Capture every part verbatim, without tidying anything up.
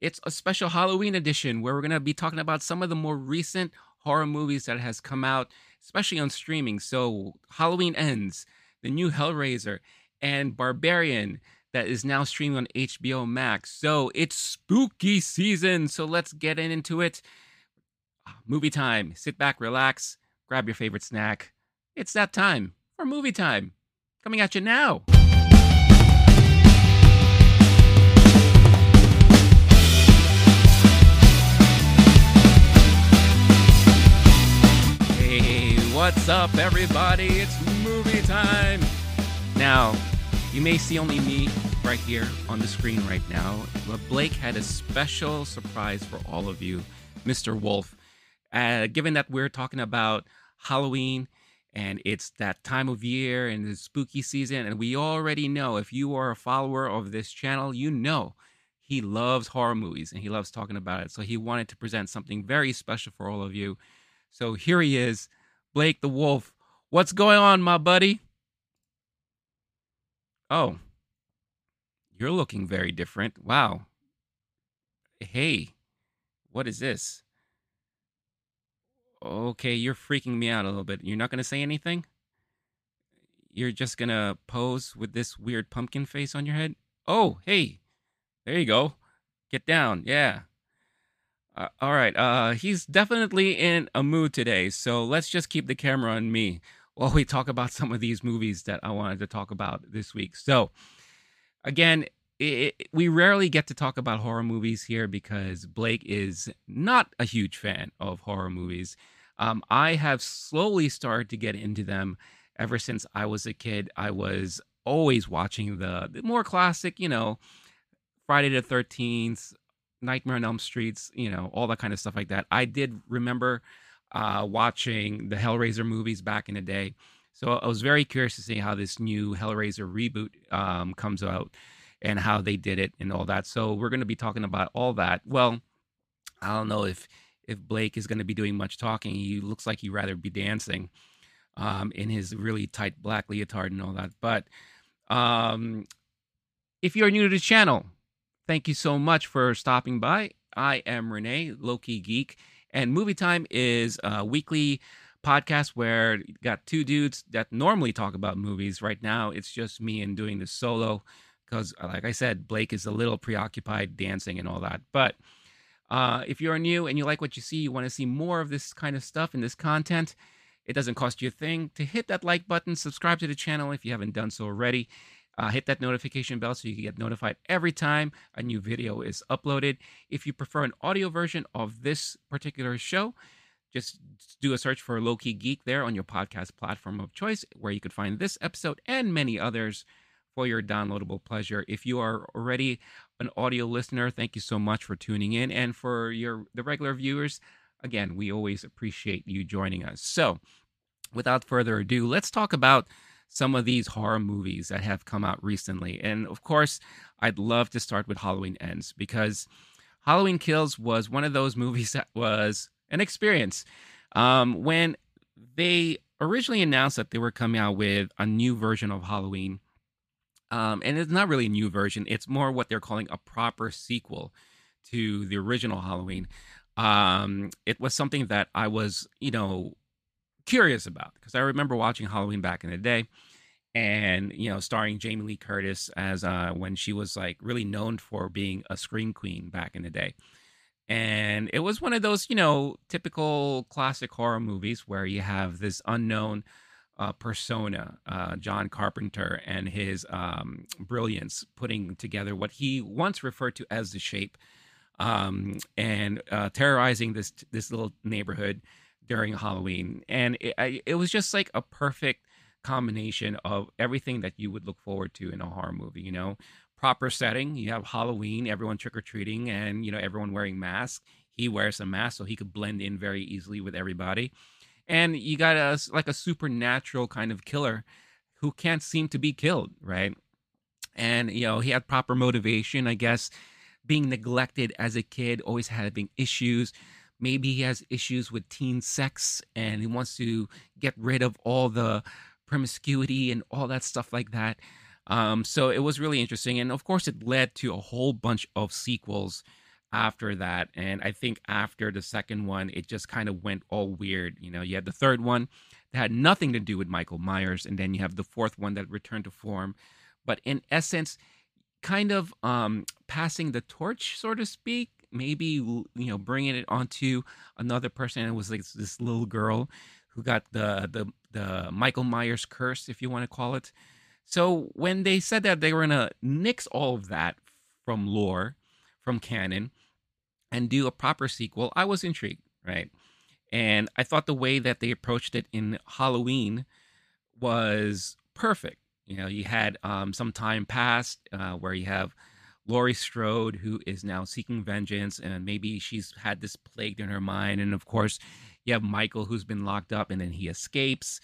it's a special Halloween edition where we're going to be talking about some of the more recent horror movies that has come out, especially on streaming. So Halloween Ends, the new Hellraiser, and Barbarian that is now streaming on H B O Max. So it's spooky season, so let's get into it. Movie time. Sit back, relax, grab your favorite snack. It's that time for Movie Time, coming at you now. What's up, everybody? It's movie time. Now, you may see only me right here on the screen right now, but Blake had a special surprise for all of you, Mister Wolf. Uh, given that we're talking about Halloween and it's that time of year and the spooky season, and we already know, if you are a follower of this channel, you know he loves horror movies and he loves talking about it. So he wanted to present something very special for all of you. So here he is. Blake the Wolf. What's going on, my buddy? Oh, you're looking very different. Wow. Hey, what is this? Okay, you're freaking me out a little bit. You're not going to say anything? You're just going to pose with this weird pumpkin face on your head? Oh, hey, there you go. Get down. Yeah. Uh, all right, uh, he's definitely in a mood today, so let's just keep the camera on me while we talk about some of these movies that I wanted to talk about this week. So, again, it, it, we rarely get to talk about horror movies here because Blake is not a huge fan of horror movies. Um, I have slowly started to get into them ever since I was a kid. I was always watching the, the more classic, you know, Friday the thirteenth, Nightmare on Elm Streets, you know, all that kind of stuff like that. I did remember uh, watching the Hellraiser movies back in the day. So I was very curious to see how this new Hellraiser reboot um, comes out and how they did it and all that. So we're going to be talking about all that. Well, I don't know if, if Blake is going to be doing much talking. He looks like he'd rather be dancing um, in his really tight black leotard and all that. But um, if you're new to the channel, thank you so much for stopping by. I am Renee, Low Key Geek, and Movie Time is a weekly podcast where you got two dudes that normally talk about movies. Right now, it's just me and doing this solo because, like I said, Blake is a little preoccupied dancing and all that. But uh, if you're new and you like what you see, you want to see more of this kind of stuff and this content, it doesn't cost you a thing to hit that like button, subscribe to the channel if you haven't done so already. Uh, hit that notification bell so you can get notified every time a new video is uploaded. If you prefer an audio version of this particular show, just do a search for Low Key Geek there on your podcast platform of choice, where you could find this episode and many others for your downloadable pleasure. If you are already an audio listener, thank you so much for tuning in. And for your the regular viewers, again, we always appreciate you joining us. So without further ado, let's talk about some of these horror movies that have come out recently. And of course, I'd love to start with Halloween Ends, because Halloween Kills was one of those movies that was an experience. Um, when they originally announced that they were coming out with a new version of Halloween, um, and it's not really a new version, it's more what they're calling a proper sequel to the original Halloween. Um, it was something that I was, you know, curious about, because I remember watching Halloween back in the day, and, you know, starring Jamie Lee Curtis as uh when she was like really known for being a scream queen back in the day. And it was one of those, you know, typical classic horror movies where you have this unknown uh persona, uh John Carpenter, and his um brilliance putting together what he once referred to as the Shape, um and uh terrorizing this this little neighborhood during Halloween. And it, I, it was just like a perfect combination of everything that you would look forward to in a horror movie. You know, proper setting, you have Halloween, everyone trick-or-treating, and, you know, everyone wearing masks. he wears a mask so he could blend in very easily with everybody. And you got a, like a supernatural kind of killer who can't seem to be killed, right? And, you know, he had proper motivation, I guess, being neglected as a kid, always having issues. Maybe he has issues with teen sex and he wants to get rid of all the promiscuity and all that stuff like that. Um, so it was really interesting. And of course, it led to a whole bunch of sequels after that. And I think after the second one, it just kind of went all weird. You know, you had the third one that had nothing to do with Michael Myers. And then you have the fourth one that returned to form. But in essence, kind of um, passing the torch, so to speak. Maybe, you know, bringing it onto another person. It was like this little girl who got the the the Michael Myers curse, if you want to call it. So when they said that they were gonna nix all of that from lore, from canon, and do a proper sequel, I was intrigued, right? And I thought the way that they approached it in Halloween was perfect. You know, you had um, some time passed uh, where you have Laurie Strode, who is now seeking vengeance, and maybe she's had this plagued in her mind. And of course, you have Michael, who's been locked up, and then he escapes.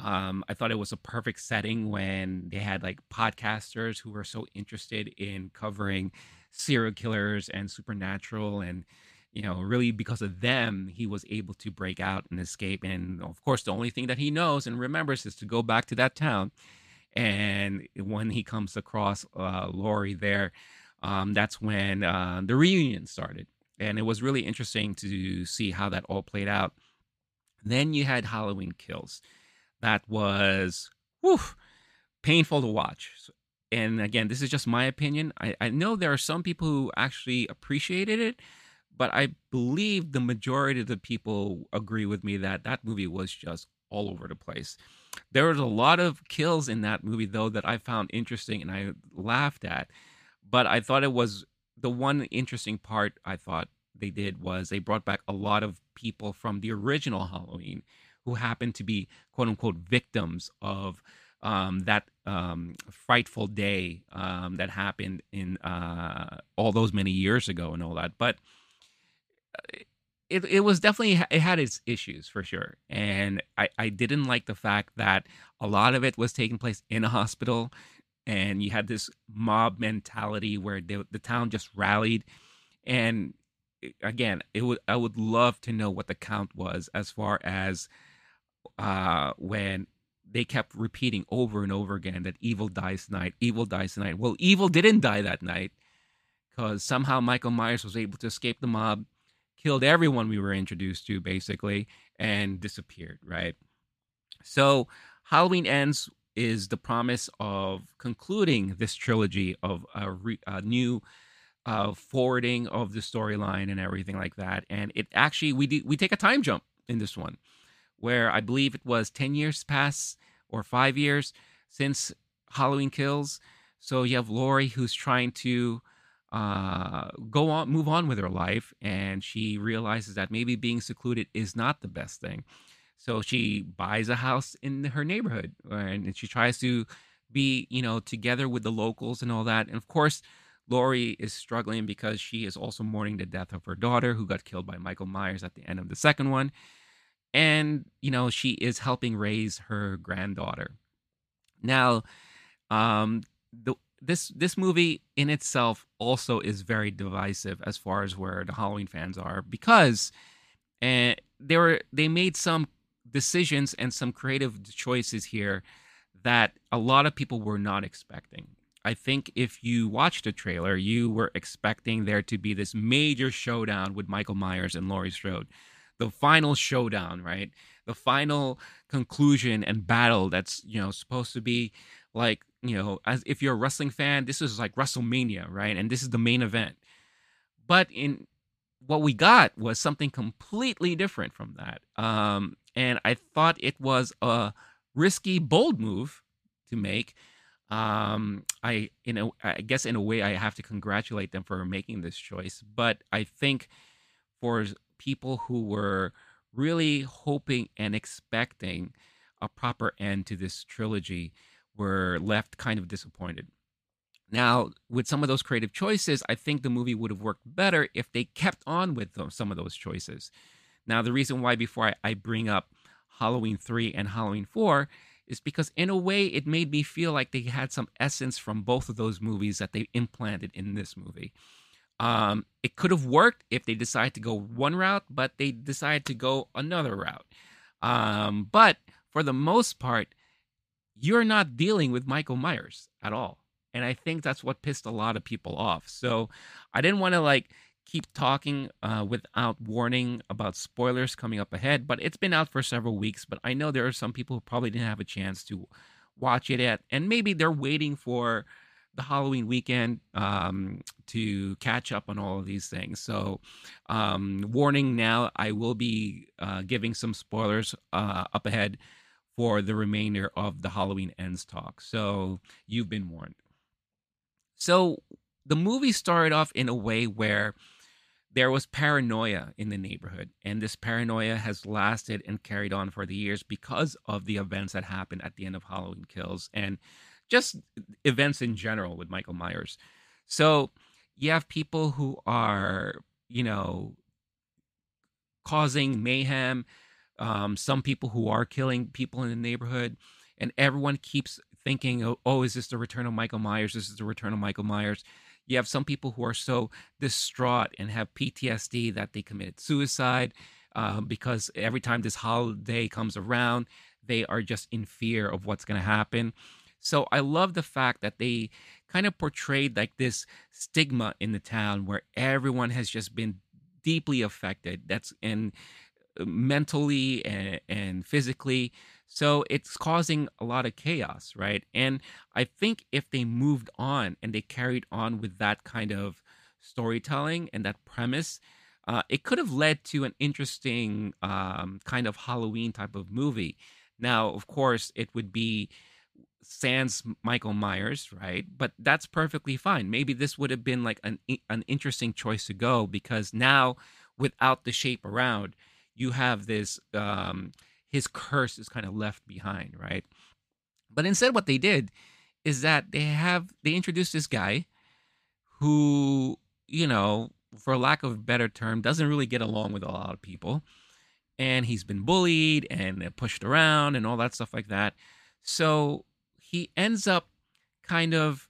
Um, I thought it was a perfect setting when they had like podcasters who were so interested in covering serial killers and supernatural. And, you know, really because of them, he was able to break out and escape. And of course, the only thing that he knows and remembers is to go back to that town. And when he comes across uh, Laurie there, um, that's when uh, the reunion started. And it was really interesting to see how that all played out. Then you had Halloween Kills. That was whew, painful to watch. And again, this is just my opinion. I, I know there are some people who actually appreciated it, but I believe the majority of the people agree with me that that movie was just all over the place. There was a lot of kills in that movie, though, that I found interesting and I laughed at. But I thought it was the one interesting part I thought they did was they brought back a lot of people from the original Halloween who happened to be, quote unquote, victims of um, that um, frightful day um, that happened in uh, all those many years ago and all that. But uh, It it was definitely, it had its issues for sure. And I, I didn't like the fact that a lot of it was taking place in a hospital and you had this mob mentality where they, the town just rallied. And again, it would I would love to know what the count was as far as uh, when they kept repeating over and over again that evil dies tonight, evil dies tonight. Well, evil didn't die that night because somehow Michael Myers was able to escape the mob, killed everyone we were introduced to, basically, and disappeared, right? So Halloween Ends is the promise of concluding this trilogy of a, re- a new uh, forwarding of the storyline and everything like that. And it actually, we do, we take a time jump in this one, where I believe it was ten years past or five years since Halloween Kills. So you have Laurie who's trying to uh go on move on with her life, and she realizes that maybe being secluded is not the best thing, so she buys a house in her neighborhood, and she tries to be, you know, together with the locals and all that. And of course, Laurie is struggling because she is also mourning the death of her daughter, who got killed by Michael Myers at the end of the second one. And, you know, she is helping raise her granddaughter now. um the This this movie in itself also is very divisive as far as where the Halloween fans are, because uh, they were they made some decisions and some creative choices here that a lot of people were not expecting. I think if you watched the trailer, you were expecting there to be this major showdown with Michael Myers and Laurie Strode, the final showdown, right? The final conclusion and battle that's, you know, supposed to be like, you know, as if you're a wrestling fan, this is like WrestleMania, right? And this is the main event. But in what we got was something completely different from that. Um, and I thought it was a risky, bold move to make. Um, I, you know, I guess in a way I have to congratulate them for making this choice. But I think for people who were really hoping and expecting a proper end to this trilogy, were left kind of disappointed. Now, with some of those creative choices, I think the movie would have worked better if they kept on with them, some of those choices. Now, the reason why before I, I bring up Halloween three and Halloween four is because, in a way, it made me feel like they had some essence from both of those movies that they implanted in this movie. Um, it could have worked if they decided to go one route, but they decided to go another route. Um, but for the most part, you're not dealing with Michael Myers at all. And I think that's what pissed a lot of people off. So I didn't want to like keep talking uh, without warning about spoilers coming up ahead, but it's been out for several weeks. But I know there are some people who probably didn't have a chance to watch it yet. And maybe they're waiting for the Halloween weekend um, to catch up on all of these things. So um, warning now, I will be uh, giving some spoilers uh, up ahead for the remainder of the Halloween Ends talk. So you've been warned. So the movie started off in a way where there was paranoia in the neighborhood, and this paranoia has lasted and carried on for the years because of the events that happened at the end of Halloween Kills and just events in general with Michael Myers. So you have people who are, you know, causing mayhem, um, some people who are killing people in the neighborhood, and everyone keeps thinking, oh, is this the return of Michael Myers? This is the return of Michael Myers. You have some people who are so distraught and have P T S D that they committed suicide uh, because every time this holiday comes around, they are just in fear of what's going to happen. So I love the fact that they kind of portrayed like this stigma in the town where everyone has just been deeply affected. That's in mentally and, and physically. So it's causing a lot of chaos, right? And I think if they moved on and they carried on with that kind of storytelling and that premise, uh, it could have led to an interesting um, kind of Halloween type of movie. Now, of course, it would be sans Michael Myers, right? But that's perfectly fine. Maybe this would have been like an an interesting choice to go, because now without the shape around, you have this... Um, his curse is kind of left behind, right? But instead what they did is that they have, they introduced this guy who, you know, for lack of a better term, doesn't really get along with a lot of people. And he's been bullied and pushed around and all that stuff like that. So he ends up kind of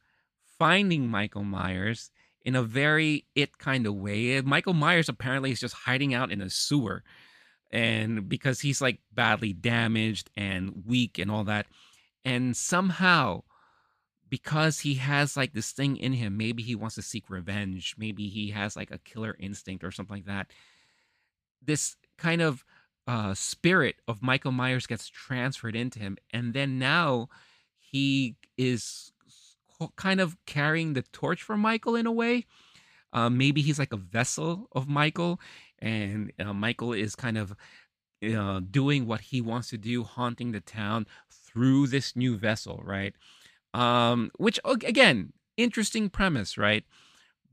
finding Michael Myers in a very it kind of way. Michael Myers apparently is just hiding out in a sewer, and because he's like badly damaged and weak and all that. And somehow, because he has like this thing in him, maybe he wants to seek revenge. Maybe he has like a killer instinct or something like that. This kind of uh, spirit of Michael Myers gets transferred into him. And then now he is kind of carrying the torch for Michael in a way. Uh, maybe he's like a vessel of Michael. And uh, Michael is kind of uh, doing what he wants to do, haunting the town through this new vessel, right? Um, which, again, interesting premise, right?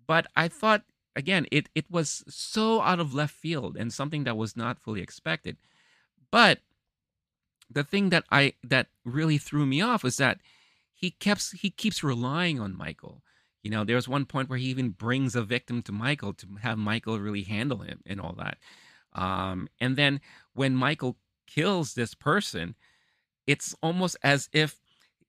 But I thought, again, it, it was so out of left field and something that was not fully expected. But the thing that I that really threw me off was that he kept he keeps relying on Michael. You know, there's one point where he even brings a victim to Michael to have Michael really handle him and all that. Um, and then when Michael kills this person, it's almost as if,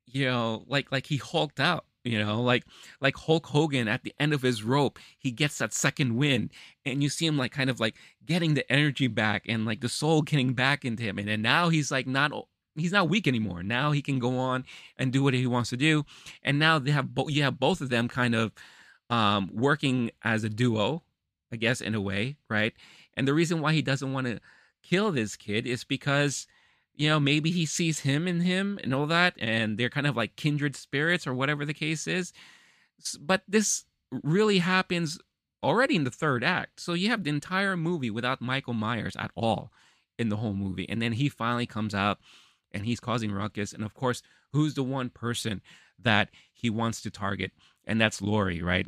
you know, like like he hulked out, you know, like like Hulk Hogan at the end of his rope. He gets that second wind and you see him like kind of like getting the energy back and like the soul getting back into him. And then now he's like not... He's not weak anymore. Now he can go on and do what he wants to do. And now they have bo- you have both of them kind of um, working as a duo, I guess, in a way, right? And the reason why he doesn't want to kill this kid is because, you know, maybe he sees him in him and all that, and they're kind of like kindred spirits or whatever the case is. But this really happens already in the third act. So you have the entire movie without Michael Myers at all in the whole movie. And then he finally comes out, and he's causing ruckus. And of course, who's the one person that he wants to target? And that's Laurie, right?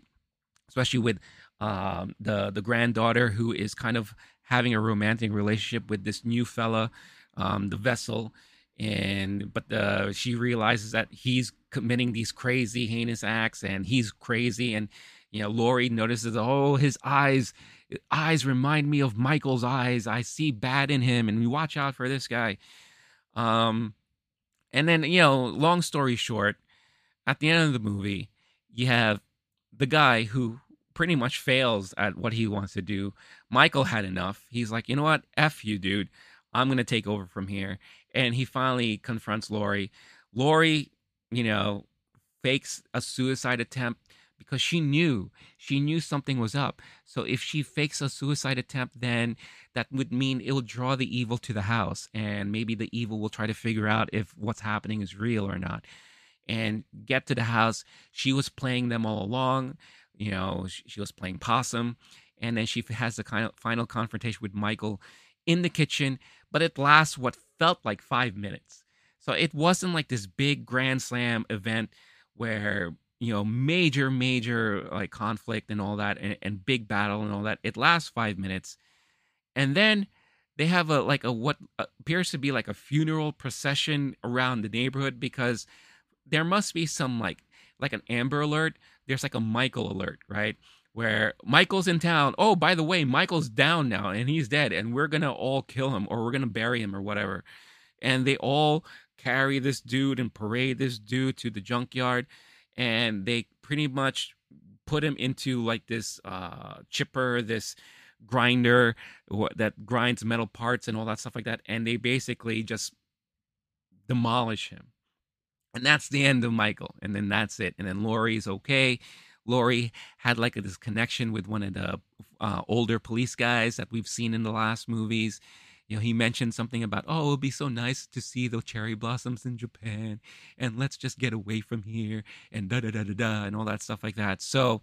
Especially with um, the, the granddaughter who is kind of having a romantic relationship with this new fella, um, the vessel. And but uh, she realizes that he's committing these crazy, heinous acts, and he's crazy. And you know, Laurie notices, oh, his eyes, his eyes remind me of Michael's eyes. I see bad in him, and we watch out for this guy. Um, and then, you know, long story short, at the end of the movie, you have the guy who pretty much fails at what he wants to do. Michael had enough. He's like, you know what? F you, dude. I'm going to take over from here. And he finally confronts Laurie. Laurie, you know, fakes a suicide attempt because she knew, she knew something was up. So if she fakes a suicide attempt, then that would mean it will draw the evil to the house. And maybe the evil will try to figure out if what's happening is real or not. And get to the house. She was playing them all along. You know, she was playing possum. And then she has the kind of final confrontation with Michael in the kitchen, but it lasts what felt like five minutes. So it wasn't like this big grand slam event where, you know, major, major like conflict and all that, and, and big battle and all that. It lasts five minutes. And then they have a like a what appears to be like a funeral procession around the neighborhood, because there must be some like like an Amber Alert. There's like a Michael alert, right? Where Michael's in town. Oh, by the way, Michael's down now and he's dead, and we're going to all kill him, or we're going to bury him or whatever. And they all carry this dude and parade this dude to the junkyard, and they pretty much put him into like this uh, chipper, this grinder that grinds metal parts and all that stuff like that. And they basically just demolish him. And that's the end of Michael. And then that's it. And then Laurie's okay. Laurie had like this connection with one of the uh, older police guys that we've seen in the last movies. You know, he mentioned something about, oh, it'll be so nice to see the cherry blossoms in Japan, and let's just get away from here, and da da da da da, and all that stuff like that. So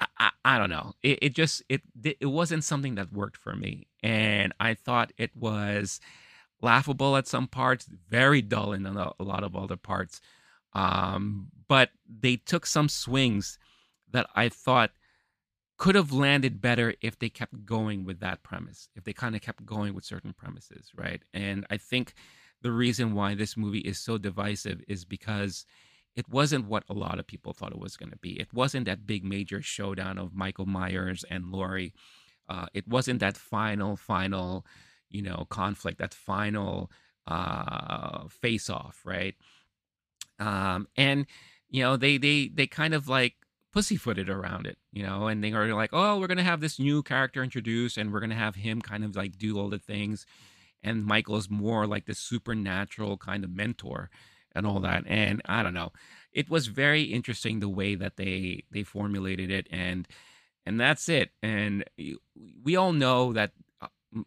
I, I, I don't know. It, it just it it wasn't something that worked for me, and I thought it was laughable at some parts, very dull in a lot of other parts. Um, but they took some swings that I thought could have landed better if they kept going with that premise, if they kind of kept going with certain premises, right? And I think the reason why this movie is so divisive is because it wasn't what a lot of people thought it was going to be. It wasn't that big major showdown of Michael Myers and Laurie. Uh, it wasn't that final, final, you know, conflict, that final uh, face-off, right? Um, and, you know, they, they, they kind of like pussyfooted around it, you know, and they are like, oh, we're going to have this new character introduced, and we're going to have him kind of like do all the things. And Michael's more like the supernatural kind of mentor and all that. And I don't know, it was very interesting the way that they, they formulated it, and, and that's it. And we all know that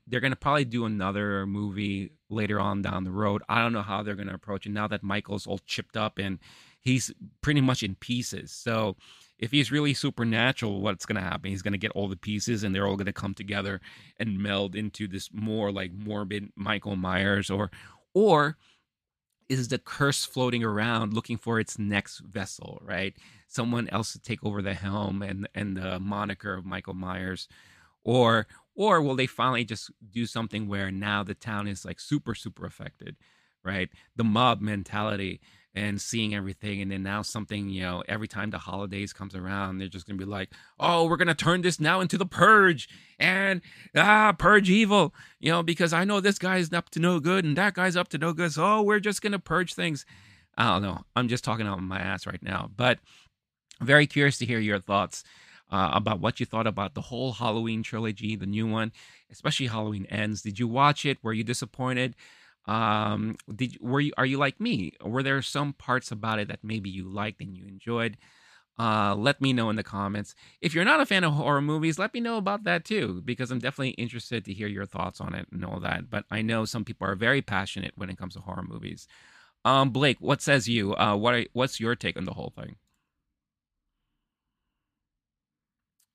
they're going to probably do another movie later on down the road. I don't know how they're going to approach it now that Michael's all chipped up and he's pretty much in pieces. So if he's really supernatural, what's going to happen? He's going to get all the pieces, and they're all going to come together and meld into this more like morbid Michael Myers, or, or is the curse floating around looking for its next vessel, right? Someone else to take over the helm and, and the moniker of Michael Myers, or, Or will they finally just do something where now the town is like super, super affected, right? The mob mentality and seeing everything. And then now something, you know, every time the holidays comes around, they're just going to be like, oh, we're going to turn this now into the purge, and ah, purge evil, you know, because I know this guy's up to no good and that guy's up to no good. So oh, we're just going to purge things. I don't know. I'm just talking out of my ass right now, but I'm very curious to hear your thoughts Uh, about what you thought about the whole Halloween trilogy, the new one, especially Halloween Ends. Did you watch it? Were you disappointed? Um, did were you? Are you like me? Were there some parts about it that maybe you liked and you enjoyed? Uh, let me know in the comments. If you're not a fan of horror movies, let me know about that too, because I'm definitely interested to hear your thoughts on it and all that. But I know some people are very passionate when it comes to horror movies. Um, Blake, what says you? Uh, what are, what's your take on the whole thing?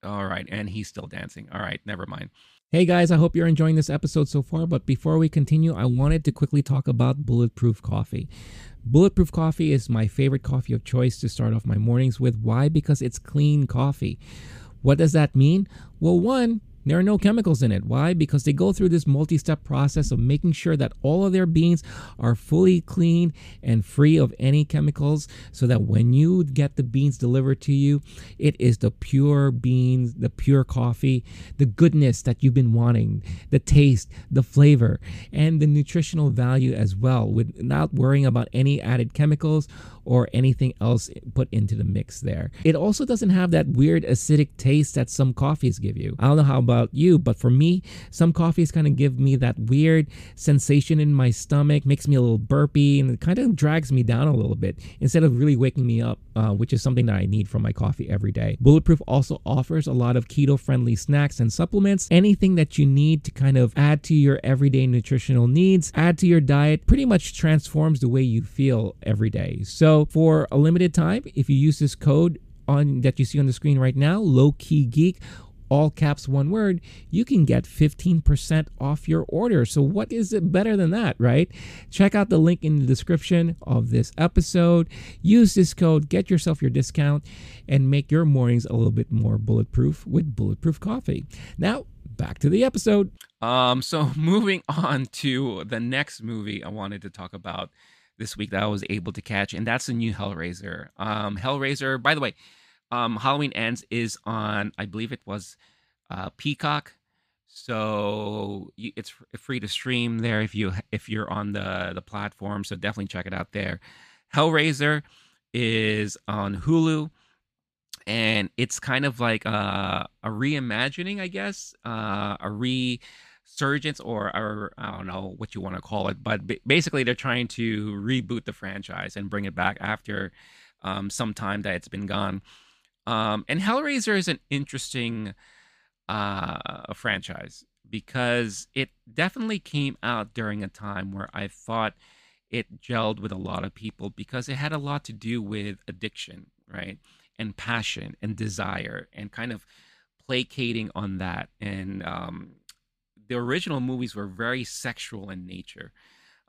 All right, and he's still dancing. All right, never mind. Hey guys, I hope you're enjoying this episode so far, but before we continue, I wanted to quickly talk about Bulletproof Coffee. Bulletproof Coffee is my favorite coffee of choice to start off my mornings with. Why? Because it's clean coffee. What does that mean? Well, one, There are no chemicals in it. Why? Because they go through this multi-step process of making sure that all of their beans are fully clean and free of any chemicals, so that when you get the beans delivered to you, it is the pure beans, the pure coffee, the goodness that you've been wanting, the taste, the flavor, and the nutritional value as well, without worrying about any added chemicals or anything else put into the mix there. It also doesn't have that weird acidic taste that some coffees give you. I don't know how about you, but for me, some coffees kind of give me that weird sensation in my stomach, makes me a little burpy, and it kind of drags me down a little bit instead of really waking me up, uh, which is something that I need from my coffee every day. Bulletproof also offers a lot of keto-friendly snacks and supplements, anything that you need to kind of add to your everyday nutritional needs, add to your diet, pretty much transforms the way you feel every day. So for a limited time, if you use this code on that you see on the screen right now, Low Key Geek, all caps, one word, you can get fifteen percent off your order. So what is it better than that, right? Check out the link in the description of this episode. Use this code, get yourself your discount, and make your mornings a little bit more bulletproof with Bulletproof Coffee. Now, back to the episode. Um, so moving on to the next movie I wanted to talk about this week that I was able to catch, and that's the new Hellraiser. Um, Hellraiser, by the way, Um, Halloween Ends is on, I believe it was uh, Peacock, so you, it's free to stream there if you if you're on the the platform. So definitely check it out there. Hellraiser is on Hulu, and it's kind of like a, a reimagining, I guess, uh, a resurgence, or, or I don't know what you want to call it, but basically they're trying to reboot the franchise and bring it back after um, some time that it's been gone. Um, and Hellraiser is an interesting uh, franchise because it definitely came out during a time where I thought it gelled with a lot of people because it had a lot to do with addiction, right? And passion and desire and kind of placating on that. And um, the original movies were very sexual in nature.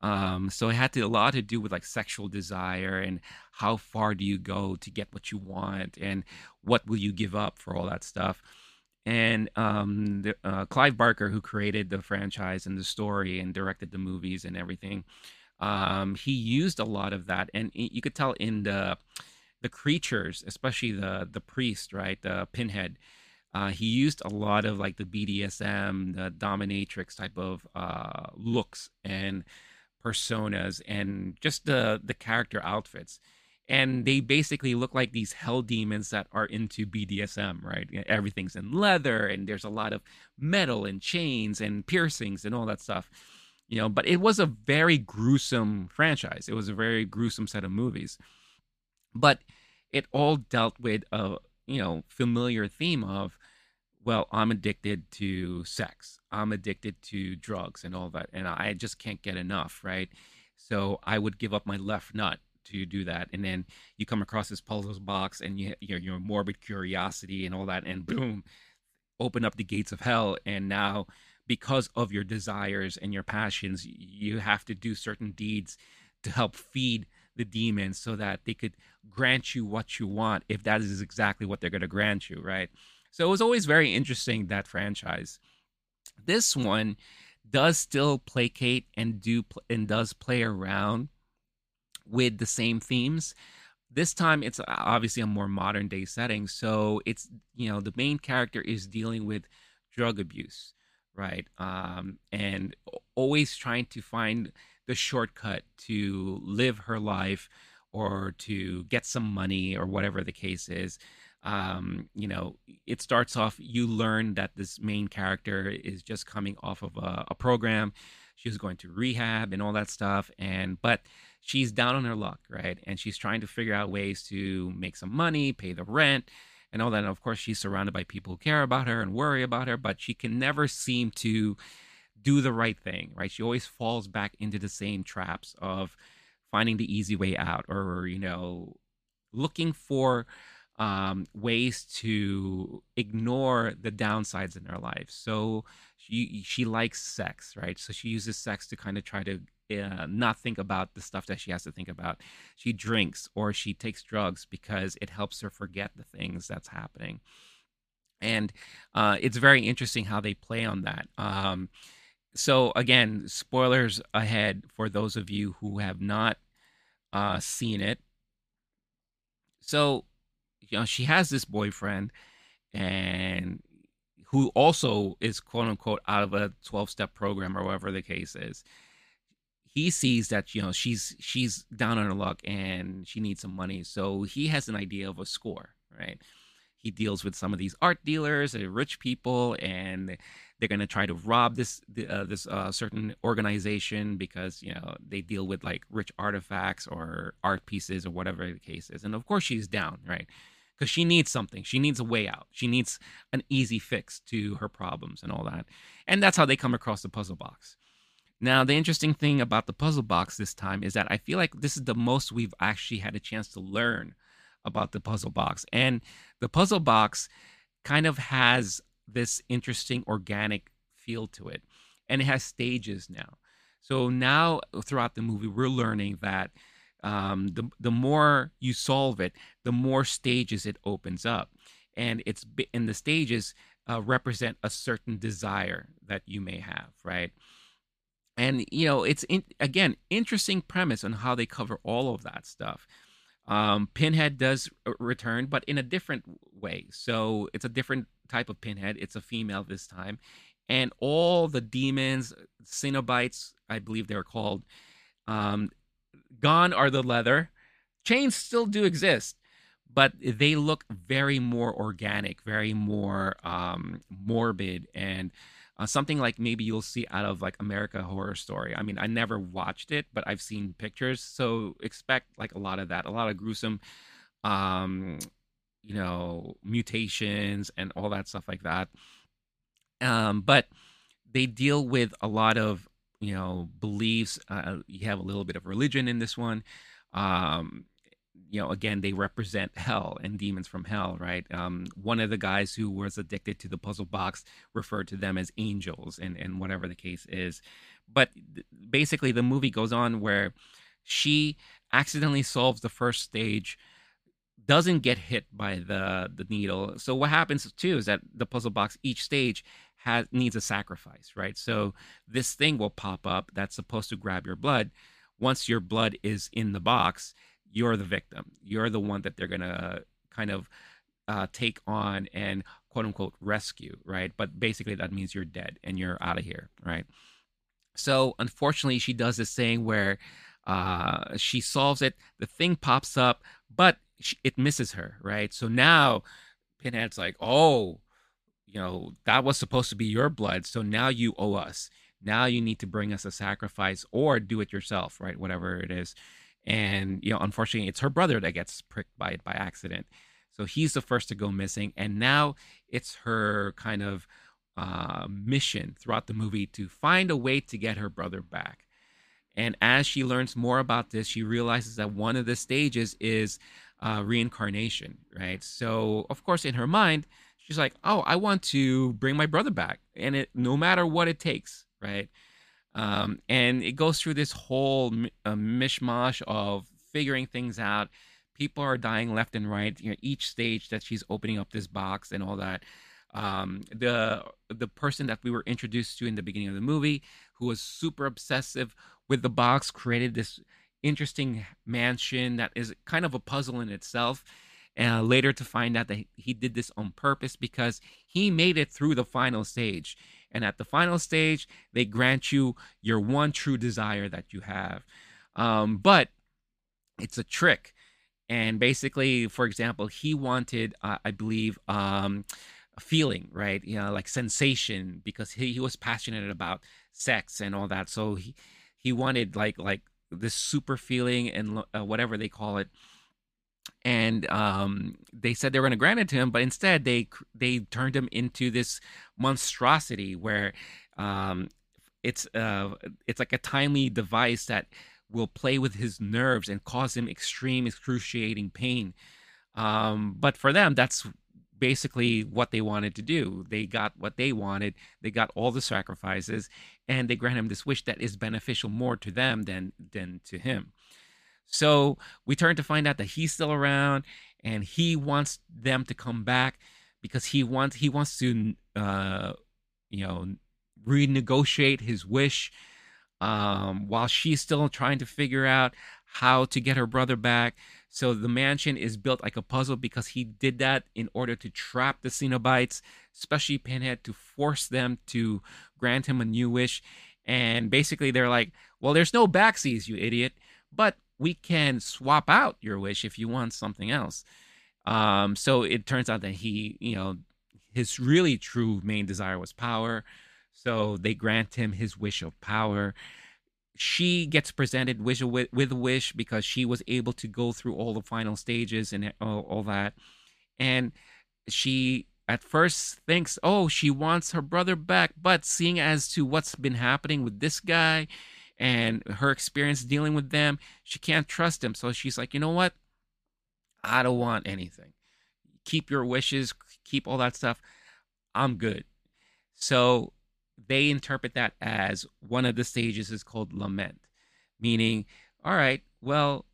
Um, so it had to, a lot to do with like sexual desire and how far do you go to get what you want and what will you give up for all that stuff. And um, the, uh, Clive Barker, who created the franchise and the story and directed the movies and everything, um, he used a lot of that. And you could tell in the the creatures, especially the the priest, right, the Pinhead, uh, he used a lot of like the B D S M, the dominatrix type of uh, looks and personas and just the the character outfits, and they basically look like these hell demons that are into B D S M, right? Everything's in leather and there's a lot of metal and chains and piercings and all that stuff, you know. But it was a very gruesome franchise. It was a very gruesome set of movies, but it all dealt with a, you know, familiar theme of, well, I'm addicted to sex, I'm addicted to drugs and all that, and I just can't get enough, right? So I would give up my left nut to do that. And then you come across this puzzle box and you, your, your morbid curiosity and all that, and boom, open up the gates of hell. And now because of your desires and your passions, you have to do certain deeds to help feed the demons so that they could grant you what you want, if that is exactly what they're going to grant you, right? So it was always very interesting, that franchise. This one does still placate and do and does play around with the same themes. This time, it's obviously a more modern day setting. So it's, you know, the main character is dealing with drug abuse, right? Um, and always trying to find the shortcut to live her life or to get some money or whatever the case is. Um, you know, it starts off, you learn that this main character is just coming off of a, a program. She was going to rehab and all that stuff. And, but she's down on her luck, right? And she's trying to figure out ways to make some money, pay the rent and all that. And of course, she's surrounded by people who care about her and worry about her, but she can never seem to do the right thing, right? She always falls back into the same traps of finding the easy way out, or, you know, looking for Um, ways to ignore the downsides in her life. So she she likes sex, right? So she uses sex to kind of try to uh, not think about the stuff that she has to think about. She drinks or she takes drugs because it helps her forget the things that's happening. And uh, it's very interesting how they play on that. Um, so, again, spoilers ahead for those of you who have not uh, seen it. So, you know, she has this boyfriend and who also is, quote unquote, out of a twelve-step program or whatever the case is. He sees that, you know, she's she's down on her luck and she needs some money. So he has an idea of a score, right? He deals with some of these art dealers, rich people, and they're going to try to rob this uh, this uh, certain organization because, you know, they deal with like rich artifacts or art pieces or whatever the case is. And of course she's down, right? Because she needs something. She needs a way out. She needs an easy fix to her problems and all that. And that's how they come across the puzzle box. Now, the interesting thing about the puzzle box this time is that I feel like this is the most we've actually had a chance to learn about the puzzle box. And the puzzle box kind of has this interesting organic feel to it, and it has stages now. So now throughout the movie, we're learning that um, the, the more you solve it, the more stages it opens up. And it's in the stages uh, represent a certain desire that you may have, right? And, you know, it's, in, again, interesting premise on how they cover all of that stuff. Um, Pinhead does return, but in a different way. So it's a different type of Pinhead. It's a female this time. And all the demons, Cenobites, I believe they're called, um, gone are the leather. Chains still do exist, but they look very more organic, very more um, morbid, and uh, something like maybe you'll see out of like America Horror Story. I mean, I never watched it, but I've seen pictures. So expect like a lot of that, a lot of gruesome, um, you know, mutations and all that stuff like that. Um, but they deal with a lot of, you know, beliefs. Uh, you have a little bit of religion in this one. Um, you know, again, they represent hell and demons from hell, right? Um, one of the guys who was addicted to the puzzle box referred to them as angels and, and whatever the case is. But th- basically the movie goes on where she accidentally solves the first stage, doesn't get hit by the, the needle. So what happens too is that the puzzle box, each stage has needs a sacrifice, right? So this thing will pop up that's supposed to grab your blood. Once your blood is in the box, you're the victim. You're the one that they're going to kind of uh, take on and quote unquote rescue, right? But basically that means you're dead and you're out of here, right? So unfortunately, she does this thing where uh, she solves it, the thing pops up, but she, it misses her, right? So now Pinhead's like, oh, you know, that was supposed to be your blood. So now you owe us. Now you need to bring us a sacrifice or do it yourself, right? Whatever it is. And, you know, unfortunately, it's her brother that gets pricked by it by accident. So he's the first to go missing. And now it's her kind of uh, mission throughout the movie to find a way to get her brother back. And as she learns more about this, she realizes that one of the stages is uh, reincarnation, right? So, of course, in her mind, she's like, oh, I want to bring my brother back. And it, no matter what it takes, right? Um, and it goes through this whole uh, mishmash of figuring things out. People are dying left and right. You know, each stage that she's opening up this box and all that. Um, the the person that we were introduced to in the beginning of the movie, who was super obsessive with the box, created this interesting mansion that is kind of a puzzle in itself. And uh, later to find out that he did this on purpose because he made it through the final stage. And at the final stage, they grant you your one true desire that you have. Um, but it's a trick. And basically, for example, he wanted, uh, I believe, um, a feeling, right? You know, like sensation, because he, he was passionate about sex and all that. So he, he wanted like like this super feeling and uh, whatever they call it. And um, they said they were going to grant it to him, but instead they they turned him into this monstrosity where um, it's uh, it's like a timely device that will play with his nerves and cause him extreme, excruciating pain. Um, but for them, that's basically what they wanted to do. They got what they wanted. They got all the sacrifices, and they grant him this wish that is beneficial more to them than than to him. So we turn to find out that he's still around and he wants them to come back because he wants he wants to uh, you know renegotiate his wish, um, while she's still trying to figure out how to get her brother back. So the mansion is built like a puzzle because he did that in order to trap the Cenobites, especially Pinhead, to force them to grant him a new wish. And basically they're like, well, there's no backseas, you idiot, but we can swap out your wish if you want something else. Um, so it turns out that he, you know, his really true main desire was power. So they grant him his wish of power. She gets presented with a wish because she was able to go through all the final stages and all, all that. And she at first thinks, oh, she wants her brother back. But seeing as to what's been happening with this guy and her experience dealing with them, she can't trust him. So she's like, you know what? I don't want anything. Keep your wishes. Keep all that stuff. I'm good. So they interpret that as one of the stages is called lament, meaning, all right, well,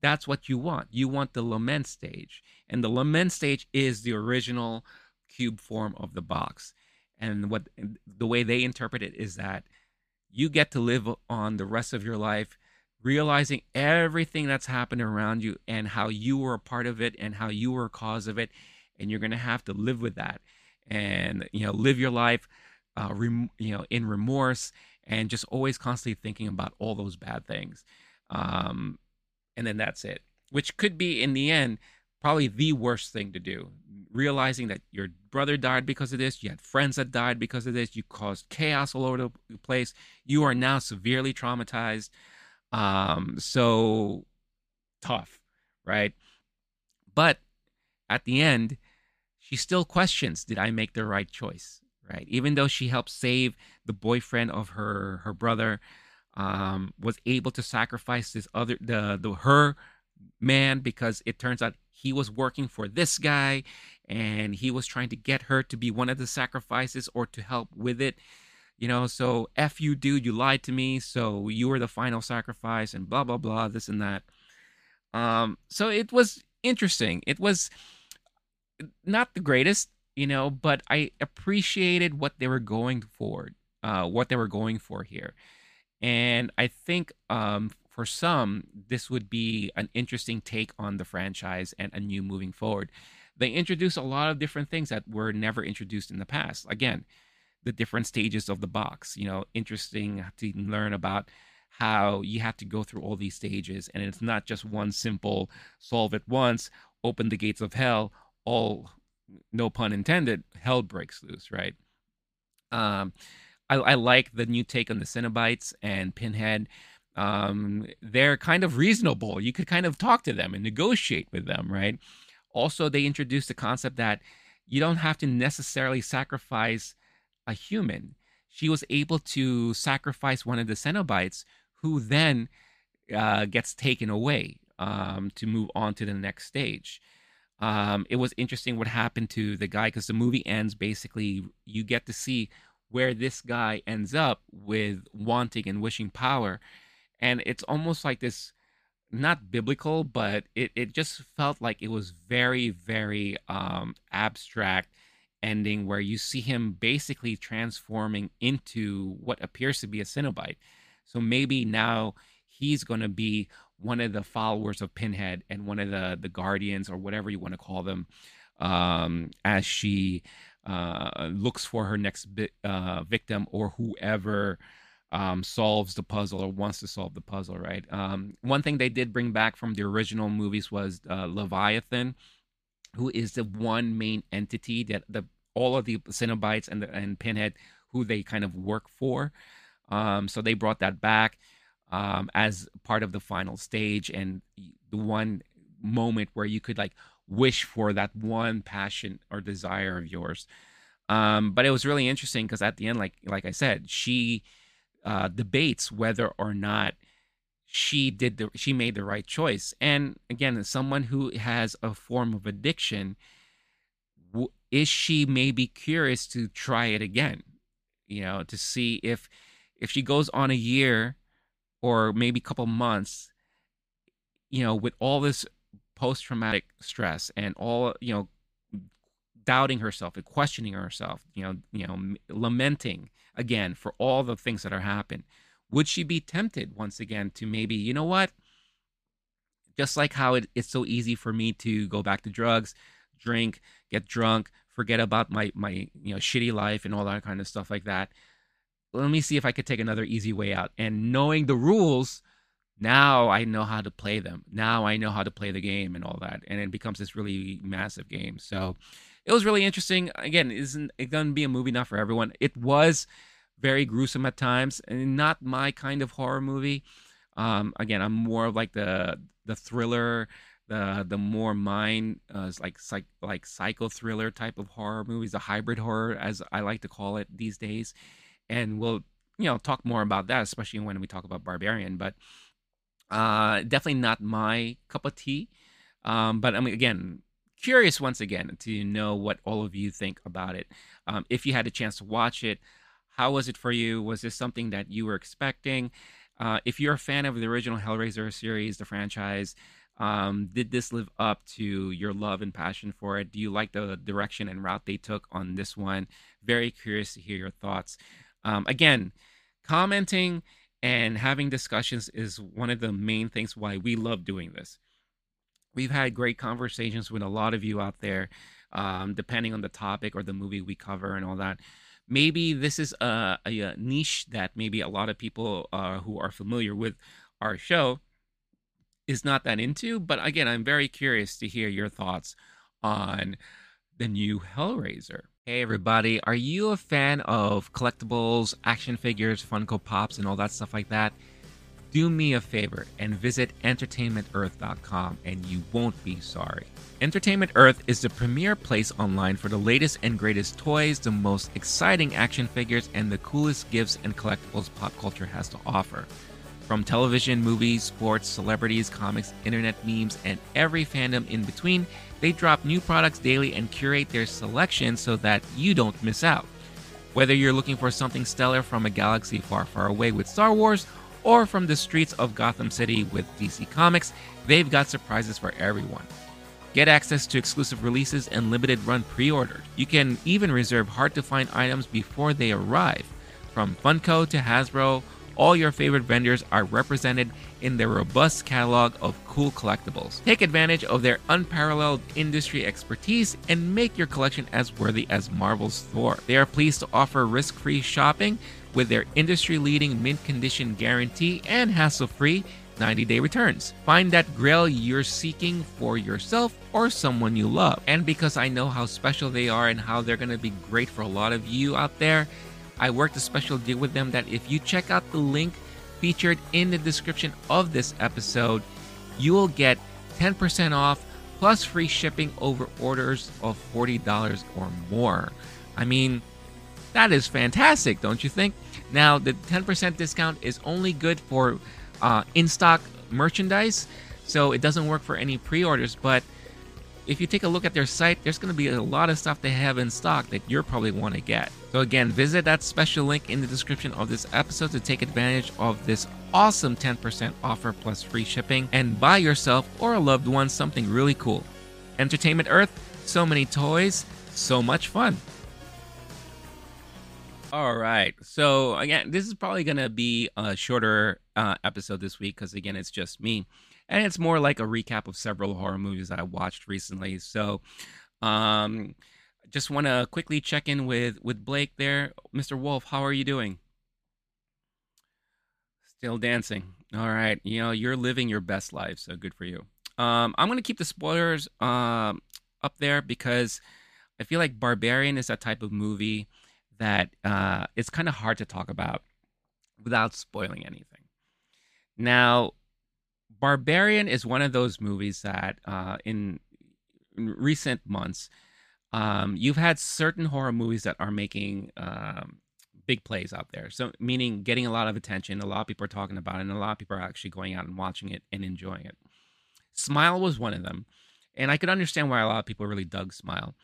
that's what you want. You want the lament stage. And the lament stage is the original cube form of the box. And what the way they interpret it is that you get to live on the rest of your life, realizing everything that's happened around you and how you were a part of it and how you were a cause of it. And you're going to have to live with that and, you know, live your life, Uh, rem- you know, in remorse and just always constantly thinking about all those bad things. Um, and then that's it, which could be in the end, probably the worst thing to do. Realizing that your brother died because of this, you had friends that died because of this, you caused chaos all over the place. You are now severely traumatized. Um, so tough, right? But at the end, she still questions, did I make the right choice? Right. Even though she helped save the boyfriend of her, her brother, um, was able to sacrifice this other the the her man because it turns out he was working for this guy and he was trying to get her to be one of the sacrifices or to help with it. You know, so F you, dude, you lied to me, so you were the final sacrifice and blah blah blah, this and that. Um, so it was interesting. It was not the greatest, you know, but I appreciated what they were going for, uh, what they were going for here. And I think um, for some, this would be an interesting take on the franchise and a new moving forward. They introduced a lot of different things that were never introduced in the past. Again, the different stages of the box, you know, interesting to learn about how you have to go through all these stages. And it's not just one simple solve it once, open the gates of hell, all... no pun intended, hell breaks loose, right? Um, I, I like the new take on the Cenobites and Pinhead. Um, they're kind of reasonable. You could kind of talk to them and negotiate with them, right? Also, they introduced the concept that you don't have to necessarily sacrifice a human. She was able to sacrifice one of the Cenobites who then uh, gets taken away um, to move on to the next stage. Um, it was interesting what happened to the guy because the movie ends. Basically, you get to see where this guy ends up with wanting and wishing power. And it's almost like this, not biblical, but it, it just felt like it was very, very um, abstract ending where you see him basically transforming into what appears to be a Cenobite. So maybe now he's going to be one of the followers of Pinhead and one of the, the guardians or whatever you want to call them, um, as she uh, looks for her next bi- uh, victim or whoever um, solves the puzzle or wants to solve the puzzle, right? Um, one thing they did bring back from the original movies was uh, Leviathan, who is the one main entity that the all of the Cenobites and, the, and Pinhead, who they kind of work for. Um, so they brought that back. Um, as part of the final stage and the one moment where you could like wish for that one passion or desire of yours. Um, but it was really interesting because at the end, like like I said, she uh, debates whether or not she did the she made the right choice. And again, as someone who has a form of addiction, w- is she maybe curious to try it again? You know, to see if if she goes on a year or maybe a couple months, you know, with all this post-traumatic stress and all, you know, doubting herself and questioning herself, you know, you know, lamenting again for all the things that are happened. Would she be tempted once again to maybe, you know what, just like how it, it's so easy for me to go back to drugs, drink, get drunk, forget about my, my, you know, shitty life and all that kind of stuff like that. Let me see if I could take another easy way out. And knowing the rules, now I know how to play them. Now I know how to play the game and all that. And it becomes this really massive game. So it was really interesting. Again, isn't it going to be a movie not for everyone? It was very gruesome at times and not my kind of horror movie. Um, again, I'm more of like the the thriller, the the more mind uh, like psych, like psycho thriller type of horror movies, the hybrid horror as I like to call it these days. And we'll, you know, talk more about that, especially when we talk about Barbarian. But uh, definitely not my cup of tea. Um, but I mean, again, curious once again to know what all of you think about it. Um, if you had a chance to watch it, how was it for you? Was this something that you were expecting? Uh, if you're a fan of the original Hellraiser series, the franchise, um, did this live up to your love and passion for it? Do you like the direction and route they took on this one? Very curious to hear your thoughts. Um, again, commenting and having discussions is one of the main things why we love doing this. We've had great conversations with a lot of you out there, um, depending on the topic or the movie we cover and all that. Maybe this is a, a niche that maybe a lot of people uh, who are familiar with our show is not that into. But again, I'm very curious to hear your thoughts on the new Hellraiser. Hey everybody, are you a fan of collectibles, action figures, Funko Pops, and all that stuff like that? Do me a favor and visit entertainment earth dot com and you won't be sorry. Entertainment Earth is the premier place online for the latest and greatest toys, the most exciting action figures, and the coolest gifts and collectibles pop culture has to offer. From television, movies, sports, celebrities, comics, internet memes, and every fandom in between, they drop new products daily and curate their selection so that you don't miss out. Whether you're looking for something stellar from a galaxy far, far away with Star Wars, or from the streets of Gotham City with D C Comics, they've got surprises for everyone. Get access to exclusive releases and limited run pre-orders. You can even reserve hard-to-find items before they arrive. From Funko to Hasbro, all your favorite vendors are represented in their robust catalog of cool collectibles. Take advantage of their unparalleled industry expertise and make your collection as worthy as Marvel's Thor. They are pleased to offer risk-free shopping with their industry-leading mint-condition guarantee and hassle-free ninety-day returns. Find that grail you're seeking for yourself or someone you love. And because I know how special they are and how they're going to be great for a lot of you out there, I worked a special deal with them that if you check out the link featured in the description of this episode, you will get ten percent off plus free shipping over orders of forty dollars or more. I mean, that is fantastic, don't you think? Now, the ten percent discount is only good for uh, in-stock merchandise, so it doesn't work for any pre-orders, but if you take a look at their site, there's going to be a lot of stuff they have in stock that you'll probably want to get. So again, visit that special link in the description of this episode to take advantage of this awesome ten percent offer plus free shipping and buy yourself or a loved one something really cool. Entertainment Earth, so many toys, so much fun. All right. So again, this is probably going to be a shorter uh, episode this week because again, it's just me. And it's more like a recap of several horror movies I watched recently. So um, just want to quickly check in with, with Blake there. Mister Wolf, how are you doing? Still dancing. All right. You know, you're living your best life, so good for you. Um, I'm going to keep the spoilers uh, up there because I feel like Barbarian is that type of movie that uh, it's kind of hard to talk about without spoiling anything. Now, Barbarian is one of those movies that uh, in, in recent months, um, you've had certain horror movies that are making um, big plays out there. So meaning getting a lot of attention, a lot of people are talking about it, and a lot of people are actually going out and watching it and enjoying it. Smile was one of them. And I could understand why a lot of people really dug Smile.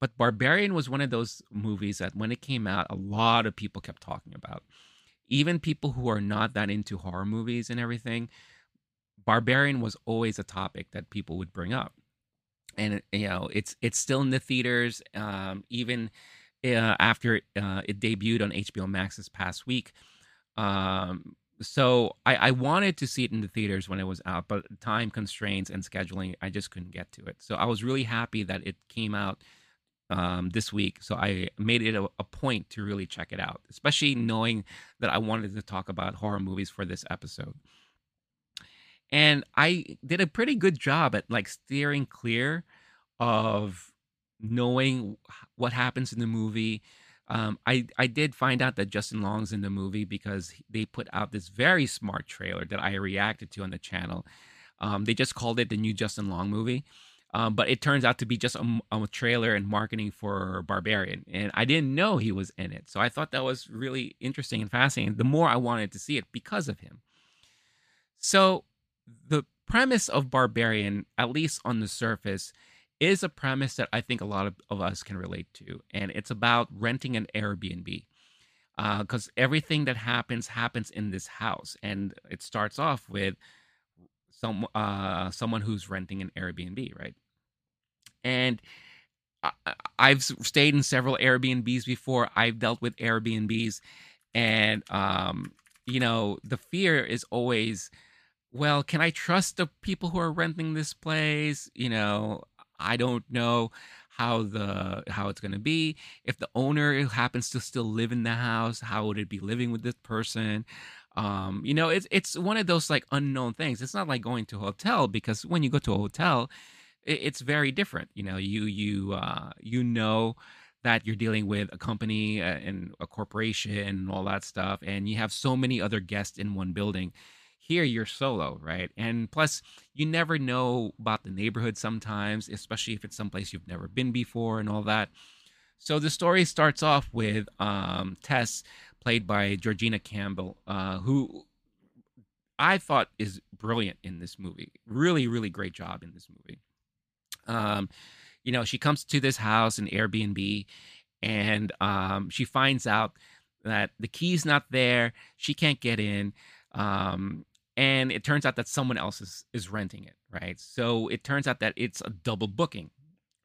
But Barbarian was one of those movies that when it came out, a lot of people kept talking about. Even people who are not that into horror movies and everything, Barbarian was always a topic that people would bring up. And, you know, it's it's still in the theaters, um, even uh, after uh, it debuted on H B O Max this past week. Um, so I, I wanted to see it in the theaters when it was out, but time constraints and scheduling, I just couldn't get to it. So I was really happy that it came out um, this week. So I made it a, a point to really check it out, especially knowing that I wanted to talk about horror movies for this episode. And I did a pretty good job at like steering clear of knowing what happens in the movie. Um, I, I did find out that Justin Long's in the movie because they put out this very smart trailer that I reacted to on the channel. Um, they just called it the new Justin Long movie. Um, but it turns out to be just a, a trailer and marketing for Barbarian. And I didn't know he was in it. So I thought that was really interesting and fascinating. The more I wanted to see it because of him. So the premise of Barbarian, at least on the surface, is a premise that I think a lot of, of us can relate to. And it's about renting an Airbnb because uh, everything that happens happens in this house. And it starts off with some uh, someone who's renting an Airbnb, right? And I, I've stayed in several Airbnbs before. I've dealt with Airbnbs. And, um, you know, the fear is always, well, can I trust the people who are renting this place? You know, I don't know how the how it's going to be. If the owner happens to still live in the house, how would it be living with this person? Um, you know, it's it's one of those like unknown things. It's not like going to a hotel because when you go to a hotel, it, it's very different. You know, you you uh, you know that you're dealing with a company and a corporation and all that stuff, and you have so many other guests in one building. Here, you're solo, right? And plus, you never know about the neighborhood sometimes, especially if it's someplace you've never been before and all that. So the story starts off with um, Tess, played by Georgina Campbell, uh, who I thought is brilliant in this movie. Really, really great job in this movie. Um, you know, she comes to this house, an Airbnb, and um, she finds out that the key's not there. She can't get in. Um, And it turns out that someone else is, is renting it, right? So it turns out that it's a double booking,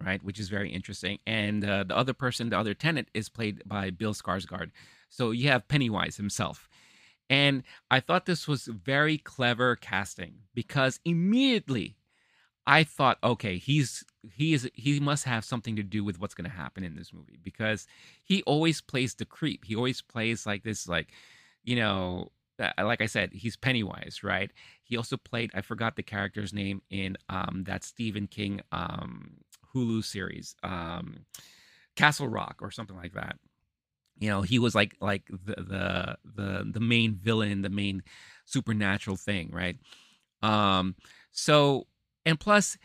right? Which is very interesting. And uh, the other person, the other tenant, is played by Bill Skarsgård. So you have Pennywise himself. And I thought this was very clever casting because immediately I thought, okay, he's he is he must have something to do with what's going to happen in this movie because he always plays the creep. He always plays like this, like, you know, like I said, he's Pennywise, right? He also played, I forgot the character's name in um, that Stephen King um, Hulu series, um, Castle Rock or something like that. You know, he was like like the the the, the main villain, the main supernatural thing, right? Um, so, and plus,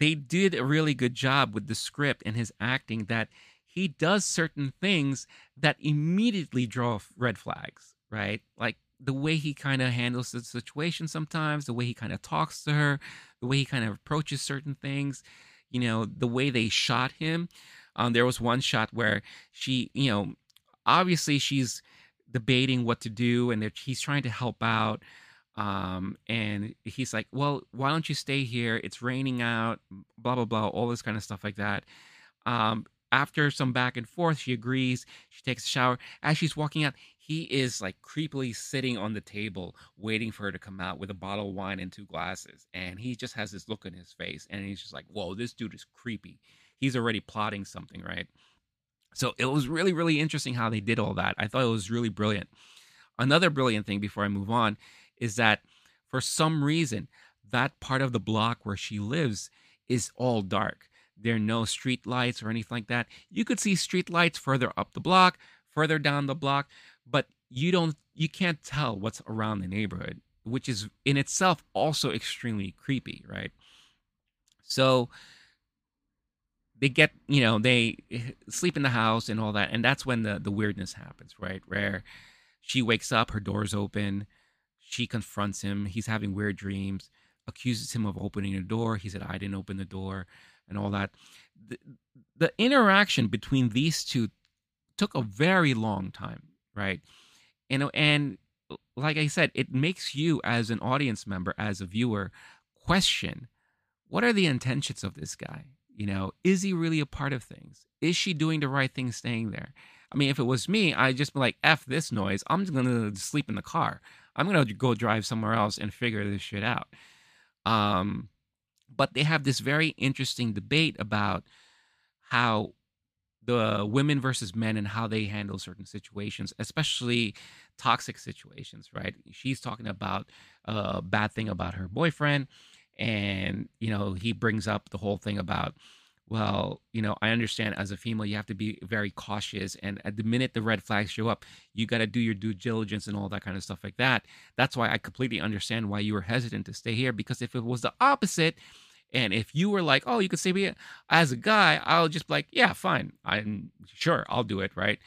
they did a really good job with the script and his acting that he does certain things that immediately draw red flags, right? Like, the way he kind of handles the situation sometimes, the way he kind of talks to her, the way he kind of approaches certain things, you know, the way they shot him. Um, there was one shot where she, you know, obviously she's debating what to do and he's trying to help out. Um, and he's like, well, why don't you stay here? It's raining out, blah, blah, blah, all this kind of stuff like that. Um, after some back and forth, she agrees. She takes a shower. As she's walking out, he is like creepily sitting on the table waiting for her to come out with a bottle of wine and two glasses. And he just has this look on his face. And he's just like, whoa, this dude is creepy. He's already plotting something, right? So it was really, really interesting how they did all that. I thought it was really brilliant. Another brilliant thing before I move on is that for some reason, that part of the block where she lives is all dark. There are no street lights or anything like that. You could see street lights further up the block, further down the block, but you don't, you can't tell what's around the neighborhood, which is in itself also extremely creepy, right? So they get, you know, they sleep in the house and all that, and that's when the, the weirdness happens, right? Where she wakes up, her door's open, she confronts him, he's having weird dreams, accuses him of opening the door. He said, I didn't open the door, and all that. The, the interaction between these two took a very long time. Right. And, and like I said, it makes you as an audience member, as a viewer, question, what are the intentions of this guy? You know, is he really a part of things? Is she doing the right thing staying there? I mean, if it was me, I'd just be like, F this noise. I'm just going to sleep in the car. I'm going to go drive somewhere else and figure this shit out. Um, but they have this very interesting debate about how the women versus men and how they handle certain situations, especially toxic situations, right? She's talking about a bad thing about her boyfriend. And, you know, he brings up the whole thing about, well, you know, I understand as a female, you have to be very cautious. And at the minute the red flags show up, you got to do your due diligence and all that kind of stuff like that. That's why I completely understand why you were hesitant to stay here, because if it was the opposite and if you were like, oh, you could stay here, as a guy, I'll just be like, yeah, fine. I'm sure I'll do it. Right.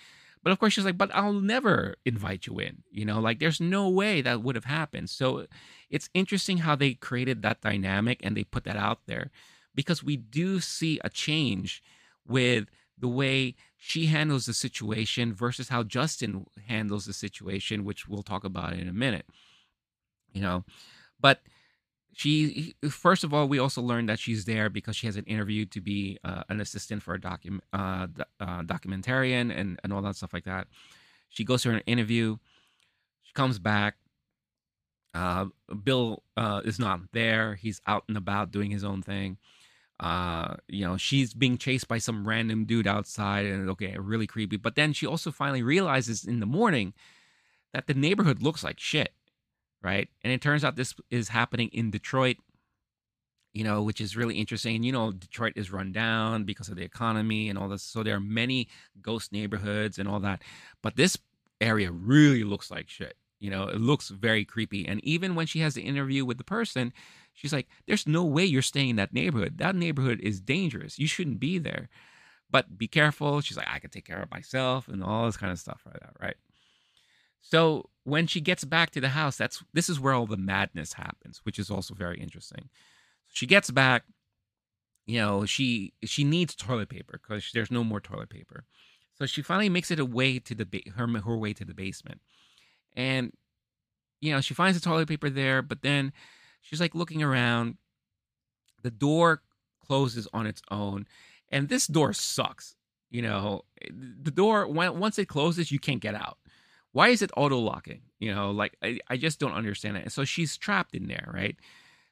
But of course, she's like, but I'll never invite you in. You know, like there's no way that would have happened. So it's interesting how they created that dynamic and they put that out there, because we do see a change with the way she handles the situation versus how Justin handles the situation, which we'll talk about in a minute. You know, but she, first of all, we also learned that she's there because she has an interview to be uh, an assistant for a docu- uh, uh, documentarian and, and all that stuff like that. She goes to an interview. She comes back. Uh, Bill uh, is not there. He's out and about doing his own thing. Uh, you know, she's being chased by some random dude outside. And okay, really creepy. But then she also finally realizes in the morning that the neighborhood looks like shit. Right. And it turns out this is happening in Detroit, you know, which is really interesting. You know, Detroit is run down because of the economy and all this. So there are many ghost neighborhoods and all that. But this area really looks like shit. You know, it looks very creepy. And even when she has the interview with the person, she's like, there's no way you're staying in that neighborhood. That neighborhood is dangerous. You shouldn't be there. But be careful. She's like, I can take care of myself and all this kind of stuff like that. Right. So when she gets back to the house, that's this is where all the madness happens, which is also very interesting. She gets back, you know, she she needs toilet paper because there's no more toilet paper. So she finally makes it away to the ba- her her way to the basement, and you know she finds the toilet paper there. But then she's like looking around. The door closes on its own, and this door sucks. You know, the door once it closes, you can't get out. Why is it auto-locking? You know, like, I, I just don't understand it. And so she's trapped in there, right?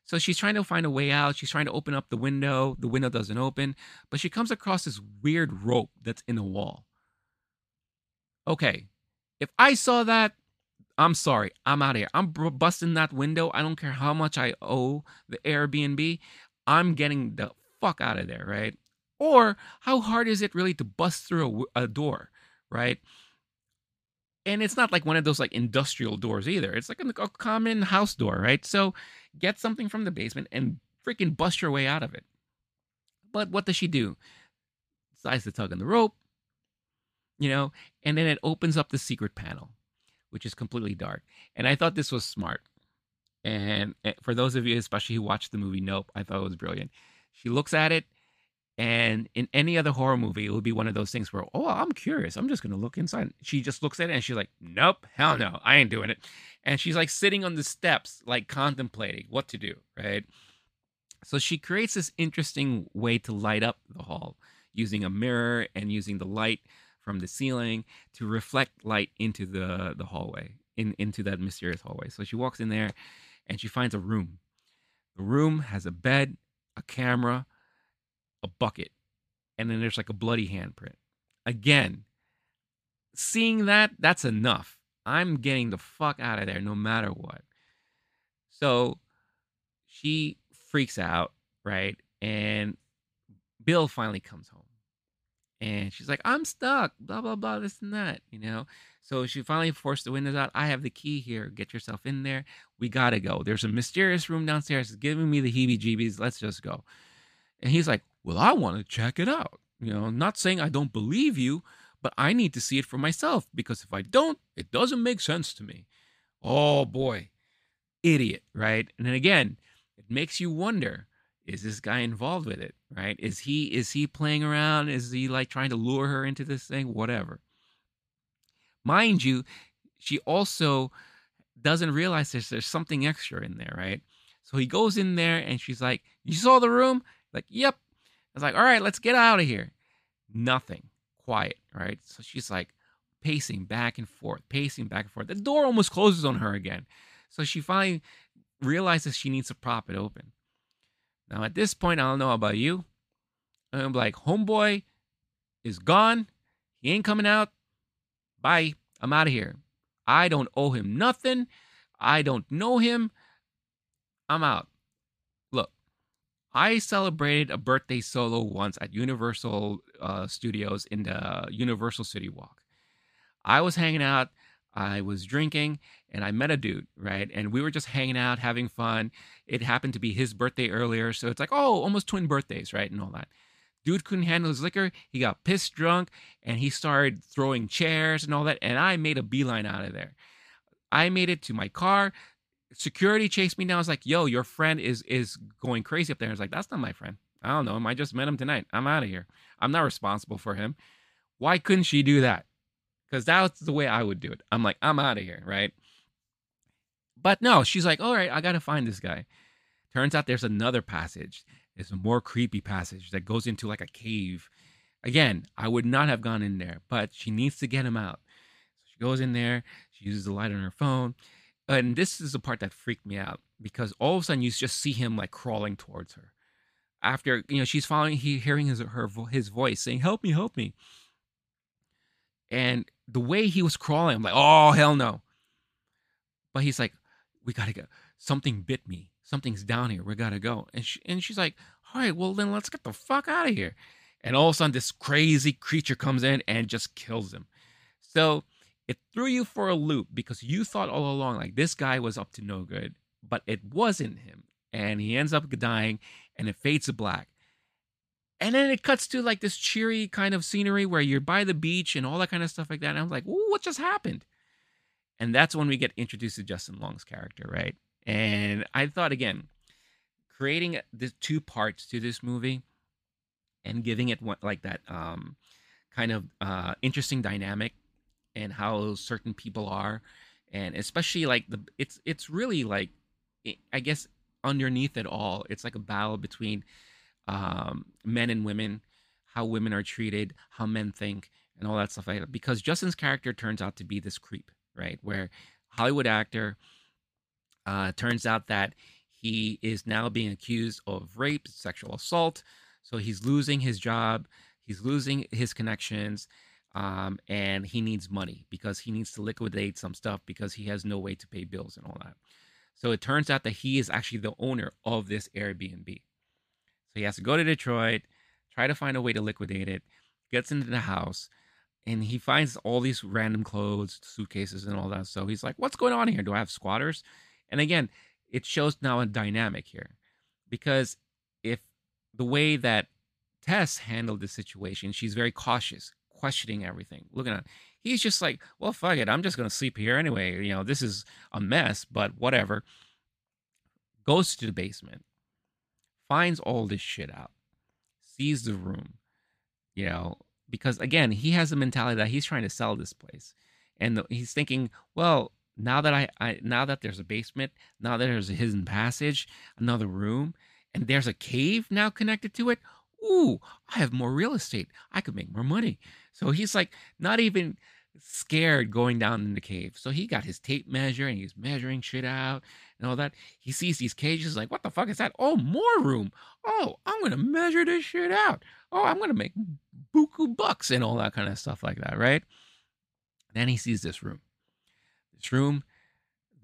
So she's trying to find a way out. She's trying to open up the window. The window doesn't open. But she comes across this weird rope that's in the wall. Okay. If I saw that, I'm sorry. I'm out of here. I'm busting that window. I don't care how much I owe the Airbnb. I'm getting the fuck out of there, right? Or how hard is it really to bust through a, a door, right? And it's not like one of those like industrial doors either. It's like a, a common house door, right? So get something from the basement and freaking bust your way out of it. But what does she do? Decides to tug on the rope, you know, and then it opens up the secret panel, which is completely dark. And I thought this was smart. And for those of you, especially who watched the movie Nope, I thought it was brilliant. She looks at it. And in any other horror movie, it would be one of those things where, oh, I'm curious. I'm just going to look inside. She just looks at it and she's like, nope, hell no, I ain't doing it. And she's like sitting on the steps, like contemplating what to do, right? So she creates this interesting way to light up the hall using a mirror and using the light from the ceiling to reflect light into the, the hallway, in, into that mysterious hallway. So she walks in there and she finds a room. The room has a bed, a camera, a bucket, and then there's like a bloody handprint. Again, seeing that, that's enough. I'm getting the fuck out of there no matter what. So she freaks out, right? And Bill finally comes home and she's like, I'm stuck, blah, blah, blah, this and that, you know? So she finally forced the windows out. I have the key here. Get yourself in there. We gotta go. There's a mysterious room downstairs. It's giving me the heebie-jeebies. Let's just go. And he's like, well, I want to check it out. You know, I'm not saying I don't believe you, but I need to see it for myself, because if I don't, it doesn't make sense to me. Oh, boy. Idiot, right? And then again, it makes you wonder, is this guy involved with it, right? Is he is he playing around? Is he like trying to lure her into this thing? Whatever. Mind you, she also doesn't realize there's, there's something extra in there, right? So he goes in there and she's like, you saw the room? Like, yep. was like, all right, let's get out of here. Nothing. Quiet, right? So she's like pacing back and forth, pacing back and forth. The door almost closes on her again. So she finally realizes she needs to prop it open. Now, at this point, I don't know about you. I'm like, homeboy is gone. He ain't coming out. Bye. I'm out of here. I don't owe him nothing. I don't know him. I'm out. Look, I celebrated a birthday solo once at Universal uh, Studios in the Universal City Walk. I was hanging out. I was drinking and I met a dude, right? And we were just hanging out, having fun. It happened to be his birthday earlier. So it's like, oh, almost twin birthdays, right? And all that. Dude couldn't handle his liquor. He got pissed drunk and he started throwing chairs and all that. And I made a beeline out of there. I made it to my car. Security chased me down. I was like, yo, your friend is is going crazy up there. I was like, that's not my friend. I don't know him. I just met him tonight. I'm out of here. I'm not responsible for him. Why couldn't she do that? Because that's the way I would do it. I'm like, I'm out of here, right? But no, she's like, all right, I got to find this guy. Turns out there's another passage. It's a more creepy passage that goes into like a cave. Again, I would not have gone in there, but she needs to get him out. So she goes in there. She uses the light on her phone. And this is the part that freaked me out because all of a sudden you just see him like crawling towards her. After, you know, she's following, he, hearing his, her, his voice saying, help me, help me. And the way he was crawling, I'm like, oh, hell no. But he's like, we got to go. Something bit me. Something's down here. We got to go. And she, and she's like, all right, well, then let's get the fuck out of here. And all of a sudden, this crazy creature comes in and just kills him. So it threw you for a loop because you thought all along, like, this guy was up to no good. But it wasn't him. And he ends up dying, and it fades to black. And then it cuts to like this cheery kind of scenery where you're by the beach and all that kind of stuff like that. And I'm like, what just happened? And that's when we get introduced to Justin Long's character, right? And I thought, again, creating the two parts to this movie and giving it like that um, kind of uh, interesting dynamic and how certain people are. And especially like the it's it's really like, I guess, underneath it all, it's like a battle between Um, men and women, how women are treated, how men think, and all that stuff like that. Because Justin's character turns out to be this creep, right? Where Hollywood actor uh, turns out that he is now being accused of rape, sexual assault. So he's losing his job. He's losing his connections. Um, and he needs money because he needs to liquidate some stuff because he has no way to pay bills and all that. So it turns out that he is actually the owner of this Airbnb. He has to go to Detroit, try to find a way to liquidate it, gets into the house, and he finds all these random clothes, suitcases, and all that. So he's like, what's going on here? Do I have squatters? And again, it shows now a dynamic here. Because if the way that Tess handled the situation, she's very cautious, questioning everything, looking at it. He's just like, well, fuck it. I'm just going to sleep here anyway. You know, this is a mess, but whatever. Goes to the basement. Finds all this shit out, sees the room, you know, because again, he has the mentality that he's trying to sell this place. And the, he's thinking, well, now that I, I, now that there's a basement, now that there's a hidden passage, another room, and there's a cave now connected to it. Ooh, I have more real estate. I could make more money. So he's like, not even scared going down in the cave. So he got his tape measure and he's measuring shit out and all that. He sees these cages like, what the fuck is that? Oh, more room. Oh, I'm going to measure this shit out. Oh, I'm going to make buku bucks and all that kind of stuff like that, right? Then he sees this room. This room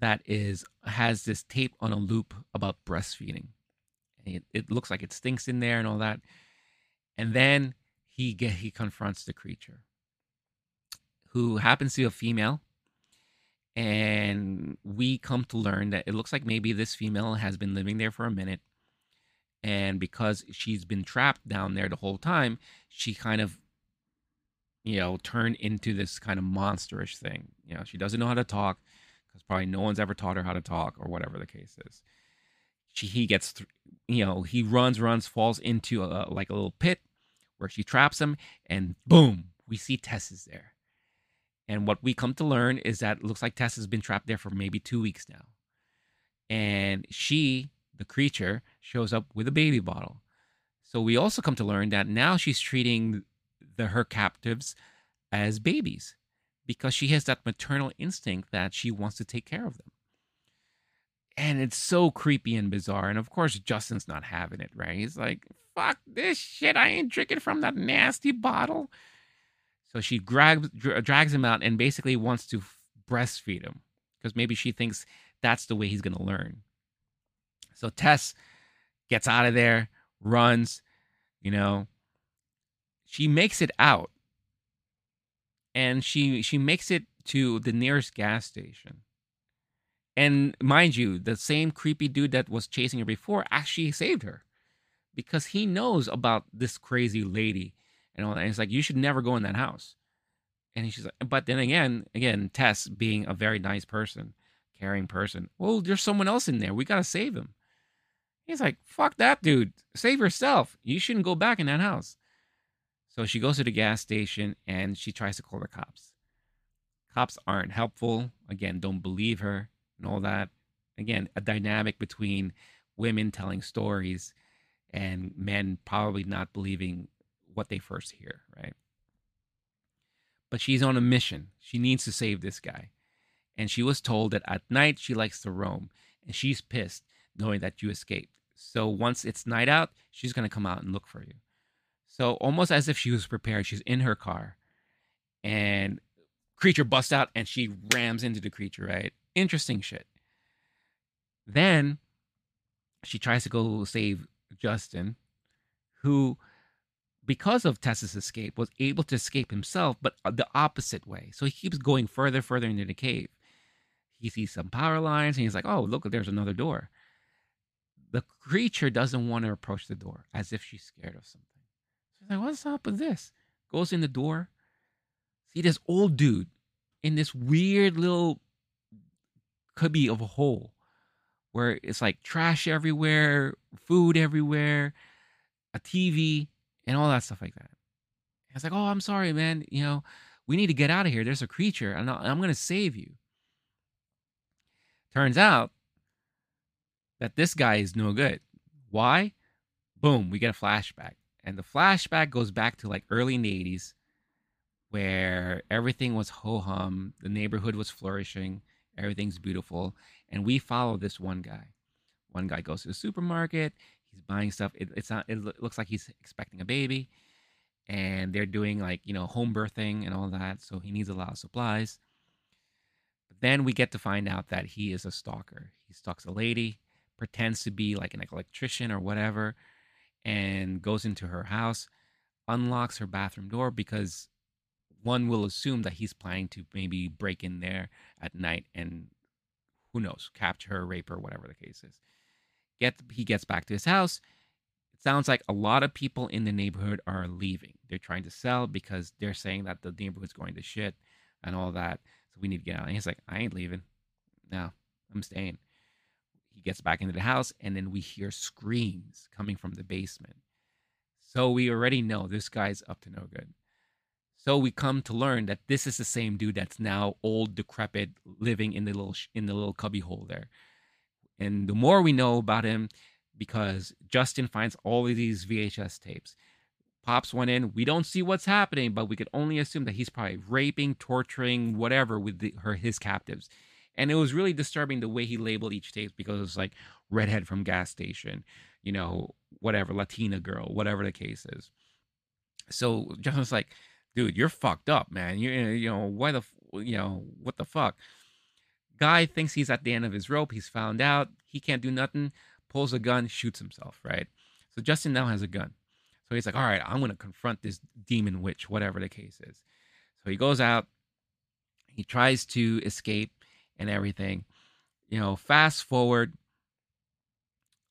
that is has this tape on a loop about breastfeeding. And it, it looks like it stinks in there and all that. And then he get, he confronts the creature, who happens to be a female, and we come to learn that it looks like maybe this female has been living there for a minute, and because she's been trapped down there the whole time, she kind of, you know, turned into this kind of monsterish thing. You know, she doesn't know how to talk, because probably no one's ever taught her how to talk, or whatever the case is. She, he gets, th- you know, he runs, runs, falls into a, like a little pit, where she traps him, and boom, we see Tess is there. And what we come to learn is that it looks like Tess has been trapped there for maybe two weeks now. And she, the creature, shows up with a baby bottle. So we also come to learn that now she's treating the her captives as babies because she has that maternal instinct that she wants to take care of them. And it's so creepy and bizarre. And of course, Justin's not having it, right? He's like, fuck this shit. I ain't drinking from that nasty bottle. So she grabs, dra- drags him out and basically wants to f- breastfeed him because maybe she thinks that's the way he's going to learn. So Tess gets out of there, runs, you know. She makes it out. And she she makes it to the nearest gas station. And mind you, the same creepy dude that was chasing her before actually saved her because he knows about this crazy lady and all that. And it's like, you should never go in that house. And she's like, but then again, again, Tess being a very nice person, caring person. Well, there's someone else in there. We got to save him. He's like, fuck that, dude. Save yourself. You shouldn't go back in that house. So she goes to the gas station and she tries to call the cops. Cops aren't helpful. Again, don't believe her. And all that, again, a dynamic between women telling stories and men probably not believing what they first hear, right? But she's on a mission. She needs to save this guy. And she was told that at night she likes to roam, and she's pissed knowing that you escaped. So once it's night out, she's going to come out and look for you. So almost as if she was prepared, she's in her car, and creature busts out, and she rams into the creature, right? Interesting shit. Then she tries to go save Justin, who, because of Tessa's escape, was able to escape himself, but the opposite way. So he keeps going further, further into the cave. He sees some power lines, and he's like, oh, look, there's another door. The creature doesn't want to approach the door, as if she's scared of something. She's like, what's up with this? Goes in the door. See this old dude in this weird little cubby of a hole where it's like trash everywhere, food everywhere, a T V, and all that stuff like that. And it's like, oh, I'm sorry, man. You know, we need to get out of here. There's a creature, and I'm going to save you. Turns out that this guy is no good. Why? Boom, we get a flashback. And the flashback goes back to like early in the eighties where everything was ho-hum, the neighborhood was flourishing. Everything's beautiful. And we follow this one guy. One guy goes to the supermarket. He's buying stuff. It, it's not, it looks like he's expecting a baby. And they're doing like, you know, home birthing and all that. So he needs a lot of supplies. But then we get to find out that he is a stalker. He stalks a lady, pretends to be like an electrician or whatever, and goes into her house, unlocks her bathroom door because one will assume that he's planning to maybe break in there at night and, who knows, capture her, rape her, whatever the case is. Get, he gets back to his house. It sounds like a lot of people in the neighborhood are leaving. They're trying to sell because they're saying that the neighborhood's going to shit and all that. So we need to get out. And he's like, I ain't leaving. No, I'm staying. He gets back into the house, and then we hear screams coming from the basement. So we already know this guy's up to no good. So we come to learn that this is the same dude that's now old, decrepit, living in the little in the little cubbyhole there. And the more we know about him, because Justin finds all of these V H S tapes, pops one in. We don't see what's happening, but we could only assume that he's probably raping, torturing, whatever with the, her his captives. And it was really disturbing the way he labeled each tape because it was like redhead from gas station, you know, whatever, Latina girl, whatever the case is. So Justin's like, dude, you're fucked up, man. You you know why the you know what the fuck? Guy thinks he's at the end of his rope. He's found out. He can't do nothing. Pulls a gun, shoots himself. Right. So Justin now has a gun. So he's like, all right, I'm gonna confront this demon witch, whatever the case is. So he goes out. He tries to escape and everything. You know, fast forward.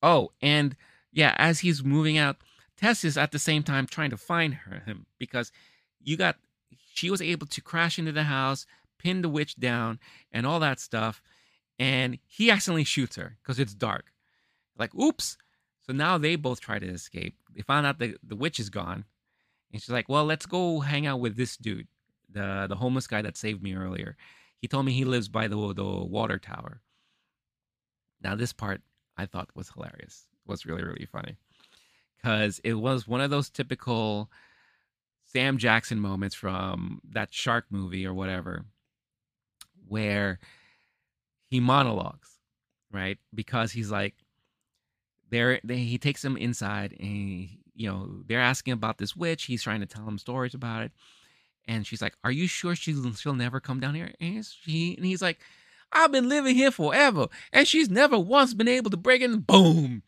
Oh, and yeah, as he's moving out, Tess is at the same time trying to find her him because. You got, she was able to crash into the house, pin the witch down, and all that stuff. And he accidentally shoots her because it's dark. Like, oops. So now they both try to escape. They found out the, the witch is gone. And she's like, well, let's go hang out with this dude, the, the homeless guy that saved me earlier. He told me he lives by the, the water tower. Now, this part I thought was hilarious. It was really, really funny. because it was one of those typical Sam Jackson moments from that shark movie or whatever, where he monologues, right? Because he's like, they're, they, he takes them inside and, he, you know, they're asking about this witch. He's trying to tell them stories about it. And she's like, are you sure she, she'll never come down here? And, she, and he's like, I've been living here forever, and she's never once been able to break in. Boom.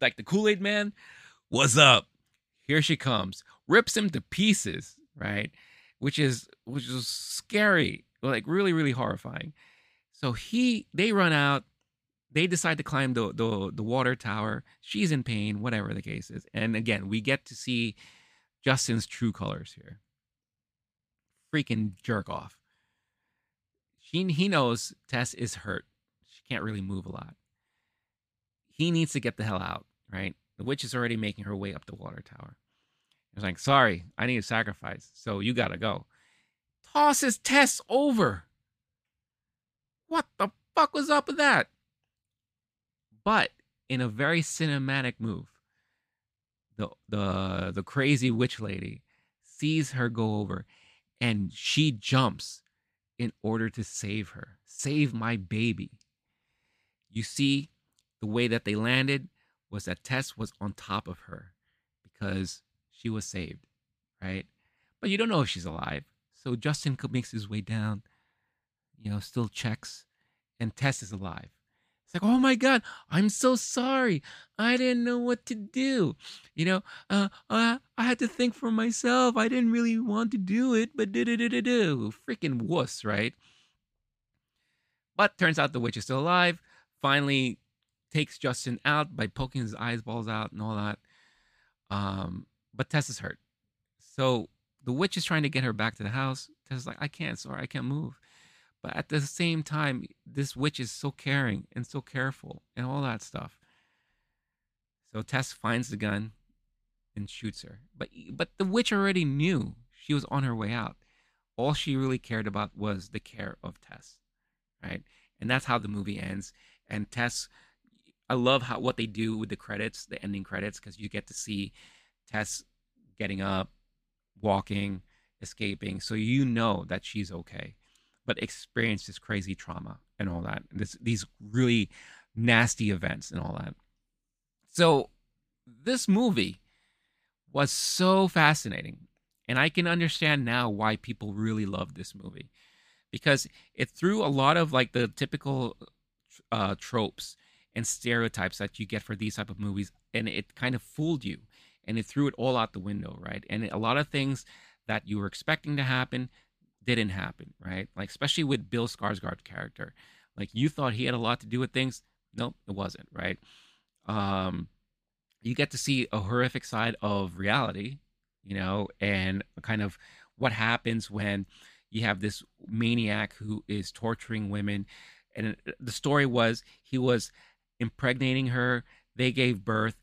Like the Kool-Aid man. What's up? Here she comes. Rips him to pieces, right? Which is which is scary, like really, really horrifying. So he, they run out. They decide to climb the, the, the water tower. She's in pain, whatever the case is. And again, we get to see Justin's true colors here. Freaking jerk off. He, he knows Tess is hurt. She can't really move a lot. He needs to get the hell out, right? The witch is already making her way up the water tower. He's like, sorry, I need a sacrifice, so you gotta go. Tosses Tess over. What the fuck was up with that? But in a very cinematic move, the the the crazy witch lady sees her go over, and she jumps in order to save her. Save my baby. You see, the way that they landed was that Tess was on top of her because she was saved, right? But you don't know if she's alive. So Justin makes his way down, you know, still checks, and Tess is alive. It's like, oh my God, I'm so sorry. I didn't know what to do. You know, uh, uh, I had to think for myself. I didn't really want to do it, but do-do-do-do-do. Freaking wuss, right? But turns out the witch is still alive. Finally takes Justin out by poking his eyeballs out and all that. Um, but Tess is hurt. So the witch is trying to get her back to the house. Tess is like, I can't, sorry, I can't move. But at the same time, this witch is so caring and so careful and all that stuff. So Tess finds the gun and shoots her. But but the witch already knew she was on her way out. All she really cared about was the care of Tess, right? And that's how the movie ends. And Tess, I love how what they do with the credits, the ending credits, because you get to see Tess getting up, walking, escaping. So you know that she's okay, but experienced this crazy trauma and all that, this, these really nasty events and all that. So this movie was so fascinating. And I can understand now why people really love this movie, because it threw a lot of like the typical uh, tropes and stereotypes that you get for these type of movies. And it kind of fooled you, and it threw it all out the window, right? And a lot of things that you were expecting to happen didn't happen, right? Like, especially with Bill Skarsgård's character. Like, you thought he had a lot to do with things. Nope, it wasn't, right? Um, you get to see a horrific side of reality, you know, and kind of what happens when you have this maniac who is torturing women. And the story was he was impregnating her, they gave birth,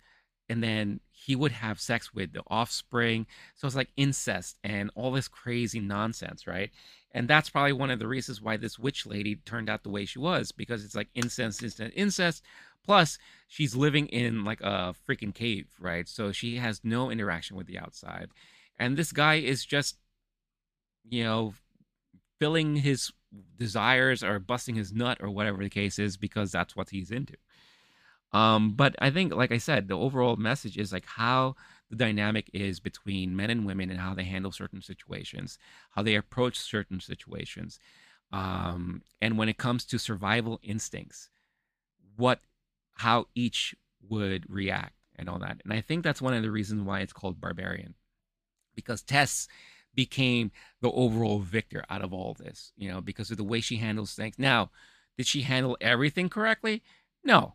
and then he would have sex with the offspring. So it's like incest and all this crazy nonsense, right? And that's probably one of the reasons why this witch lady turned out the way she was, because it's like incest, incest, incest. Plus, she's living in like a freaking cave, right? So she has no interaction with the outside. And this guy is just, you know, filling his desires or busting his nut or whatever the case is, because that's what he's into. Um, but I think, like I said, the overall message is like how the dynamic is between men and women and how they handle certain situations, how they approach certain situations. Um, and when it comes to survival instincts, what, how each would react and all that. And I think that's one of the reasons why it's called Barbarian, because Tess became the overall victor out of all this, you know, because of the way she handles things. Now, did she handle everything correctly? No.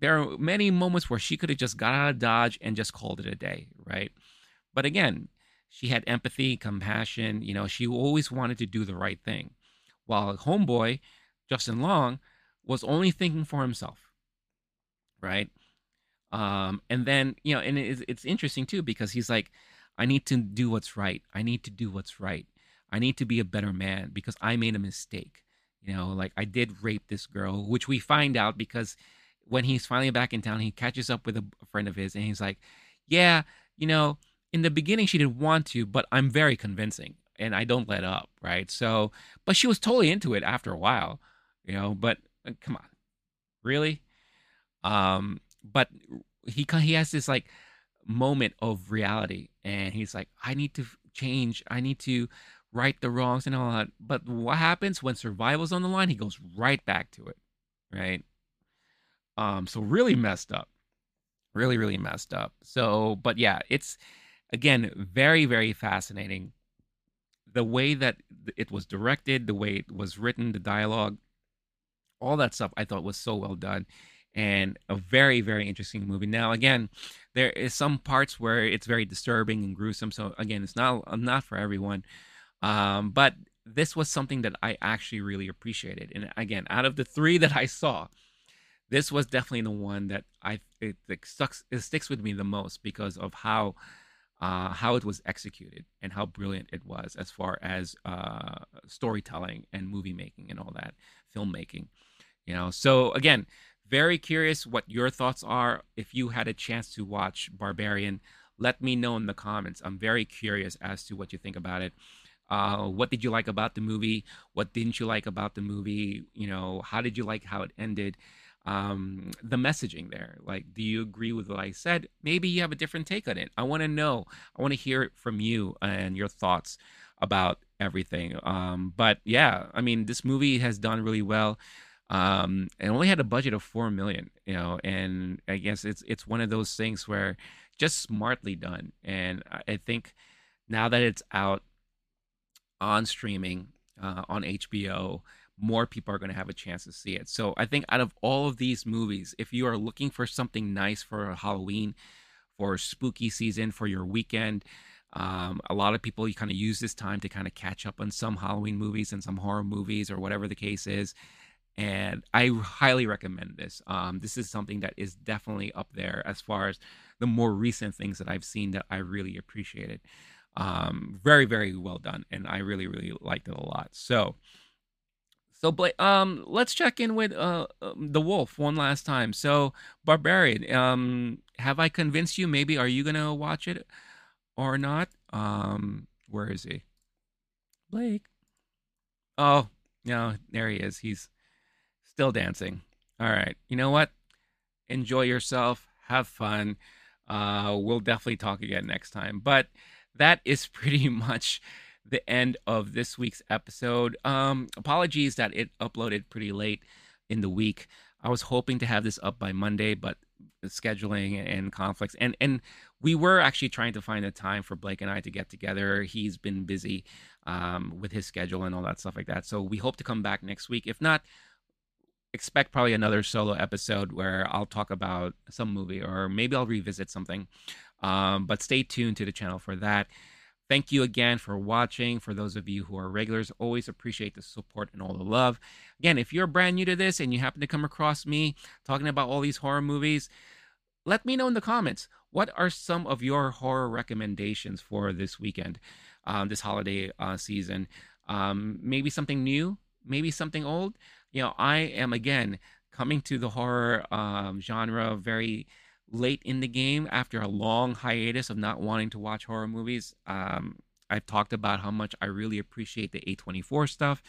There are many moments where she could have just got out of Dodge and just called it a day, right? But again, she had empathy, compassion. You know, she always wanted to do the right thing. While homeboy, Justin Long, was only thinking for himself, right? Um, and then, you know, and it's, it's interesting too, because he's like, I need to do what's right. I need to do what's right. I need to be a better man because I made a mistake. You know, like I did rape this girl, which we find out because when he's finally back in town, he catches up with a friend of his and he's like, yeah, you know, in the beginning she didn't want to, but I'm very convincing and I don't let up, right? So, but she was totally into it after a while, you know, but uh, come on, really? Um, but he he has this like moment of reality and he's like, I need to change. I need to right the wrongs and all that. But what happens when survival's on the line? He goes right back to it, right? Um, so really messed up. Really, really messed up. So, but yeah, it's, again, very, very fascinating. The way that it was directed, the way it was written, the dialogue, all that stuff I thought was so well done and a very, very interesting movie. Now, again, there is some parts where it's very disturbing and gruesome. So, again, it's not not for everyone. Um, but this was something that I actually really appreciated. And, again, out of the three that I saw, this was definitely the one that I it, it sticks it sticks with me the most because of how uh, how it was executed and how brilliant it was as far as uh, storytelling and movie making and all that filmmaking, you know. So again, very curious what your thoughts are. If you had a chance to watch Barbarian, let me know in the comments. I'm very curious as to what you think about it. Uh, what did you like about the movie? What didn't you like about the movie? You know, how did you like how it ended? Um, the messaging there, like, do you agree with what I said? Maybe you have a different take on it. I want to know. I want to hear it from you and your thoughts about everything. Um, but yeah, I mean, this movie has done really well. Um, it only had a budget of four million, you know, and I guess it's it's one of those things where just smartly done. And I think now that it's out on streaming, uh, on H B O, more people are going to have a chance to see it. So I think out of all of these movies, if you are looking for something nice for Halloween, for spooky season, for your weekend, um, a lot of people, you kind of use this time to kind of catch up on some Halloween movies and some horror movies or whatever the case is. And I highly recommend this. Um, this is something that is definitely up there as far as the more recent things that I've seen that I really appreciated. Um, very, very well done. And I really, really liked it a lot. So... So, Blake, um, let's check in with uh, the Wolf one last time. So, Barbarian, um, have I convinced you? Maybe are you gonna watch it or not? Um, where is he, Blake? Oh, no, there he is. He's still dancing. All right, you know what? Enjoy yourself. Have fun. Uh, we'll definitely talk again next time. But that is pretty much the end of this week's episode. Um, apologies that it uploaded pretty late in the week. I was hoping to have this up by Monday, but scheduling and conflicts. And and we were actually trying to find a time for Blake and I to get together. He's been busy um, with his schedule and all that stuff like that. So we hope to come back next week. If not, expect probably another solo episode where I'll talk about some movie or maybe I'll revisit something. Um, but stay tuned to the channel for that. Thank you again for watching. For those of you who are regulars, always appreciate the support and all the love. Again, if you're brand new to this and you happen to come across me talking about all these horror movies, let me know in the comments. What are some of your horror recommendations for this weekend, um, this holiday uh, season? Um, maybe something new, maybe something old. You know, I am, again, coming to the horror um, genre very late in the game after a long hiatus of not wanting to watch horror movies. Um, I've talked about how much I really appreciate the A twenty-four stuff.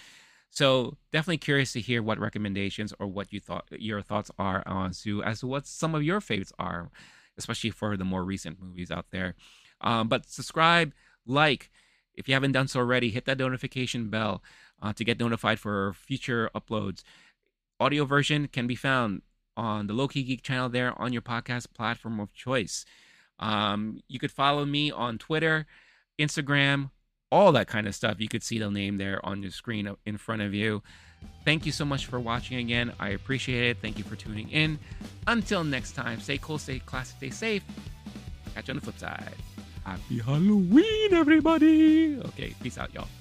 So definitely curious to hear what recommendations or what you thought your thoughts are on Sue as to what some of your favorites are, especially for the more recent movies out there. Um, but subscribe, like, if you haven't done so already, hit that notification bell uh, to get notified for future uploads. Audio version can be found on the Low Key Geek channel there on your podcast platform of choice. Um, you could follow me on Twitter, Instagram, all that kind of stuff. You could see the name there on your screen in front of you. Thank you so much for watching again. I appreciate it. Thank you for tuning in. Until next time, stay cool, stay classy, stay safe. Catch you on the flip side. Happy Halloween, everybody. Okay, peace out, y'all.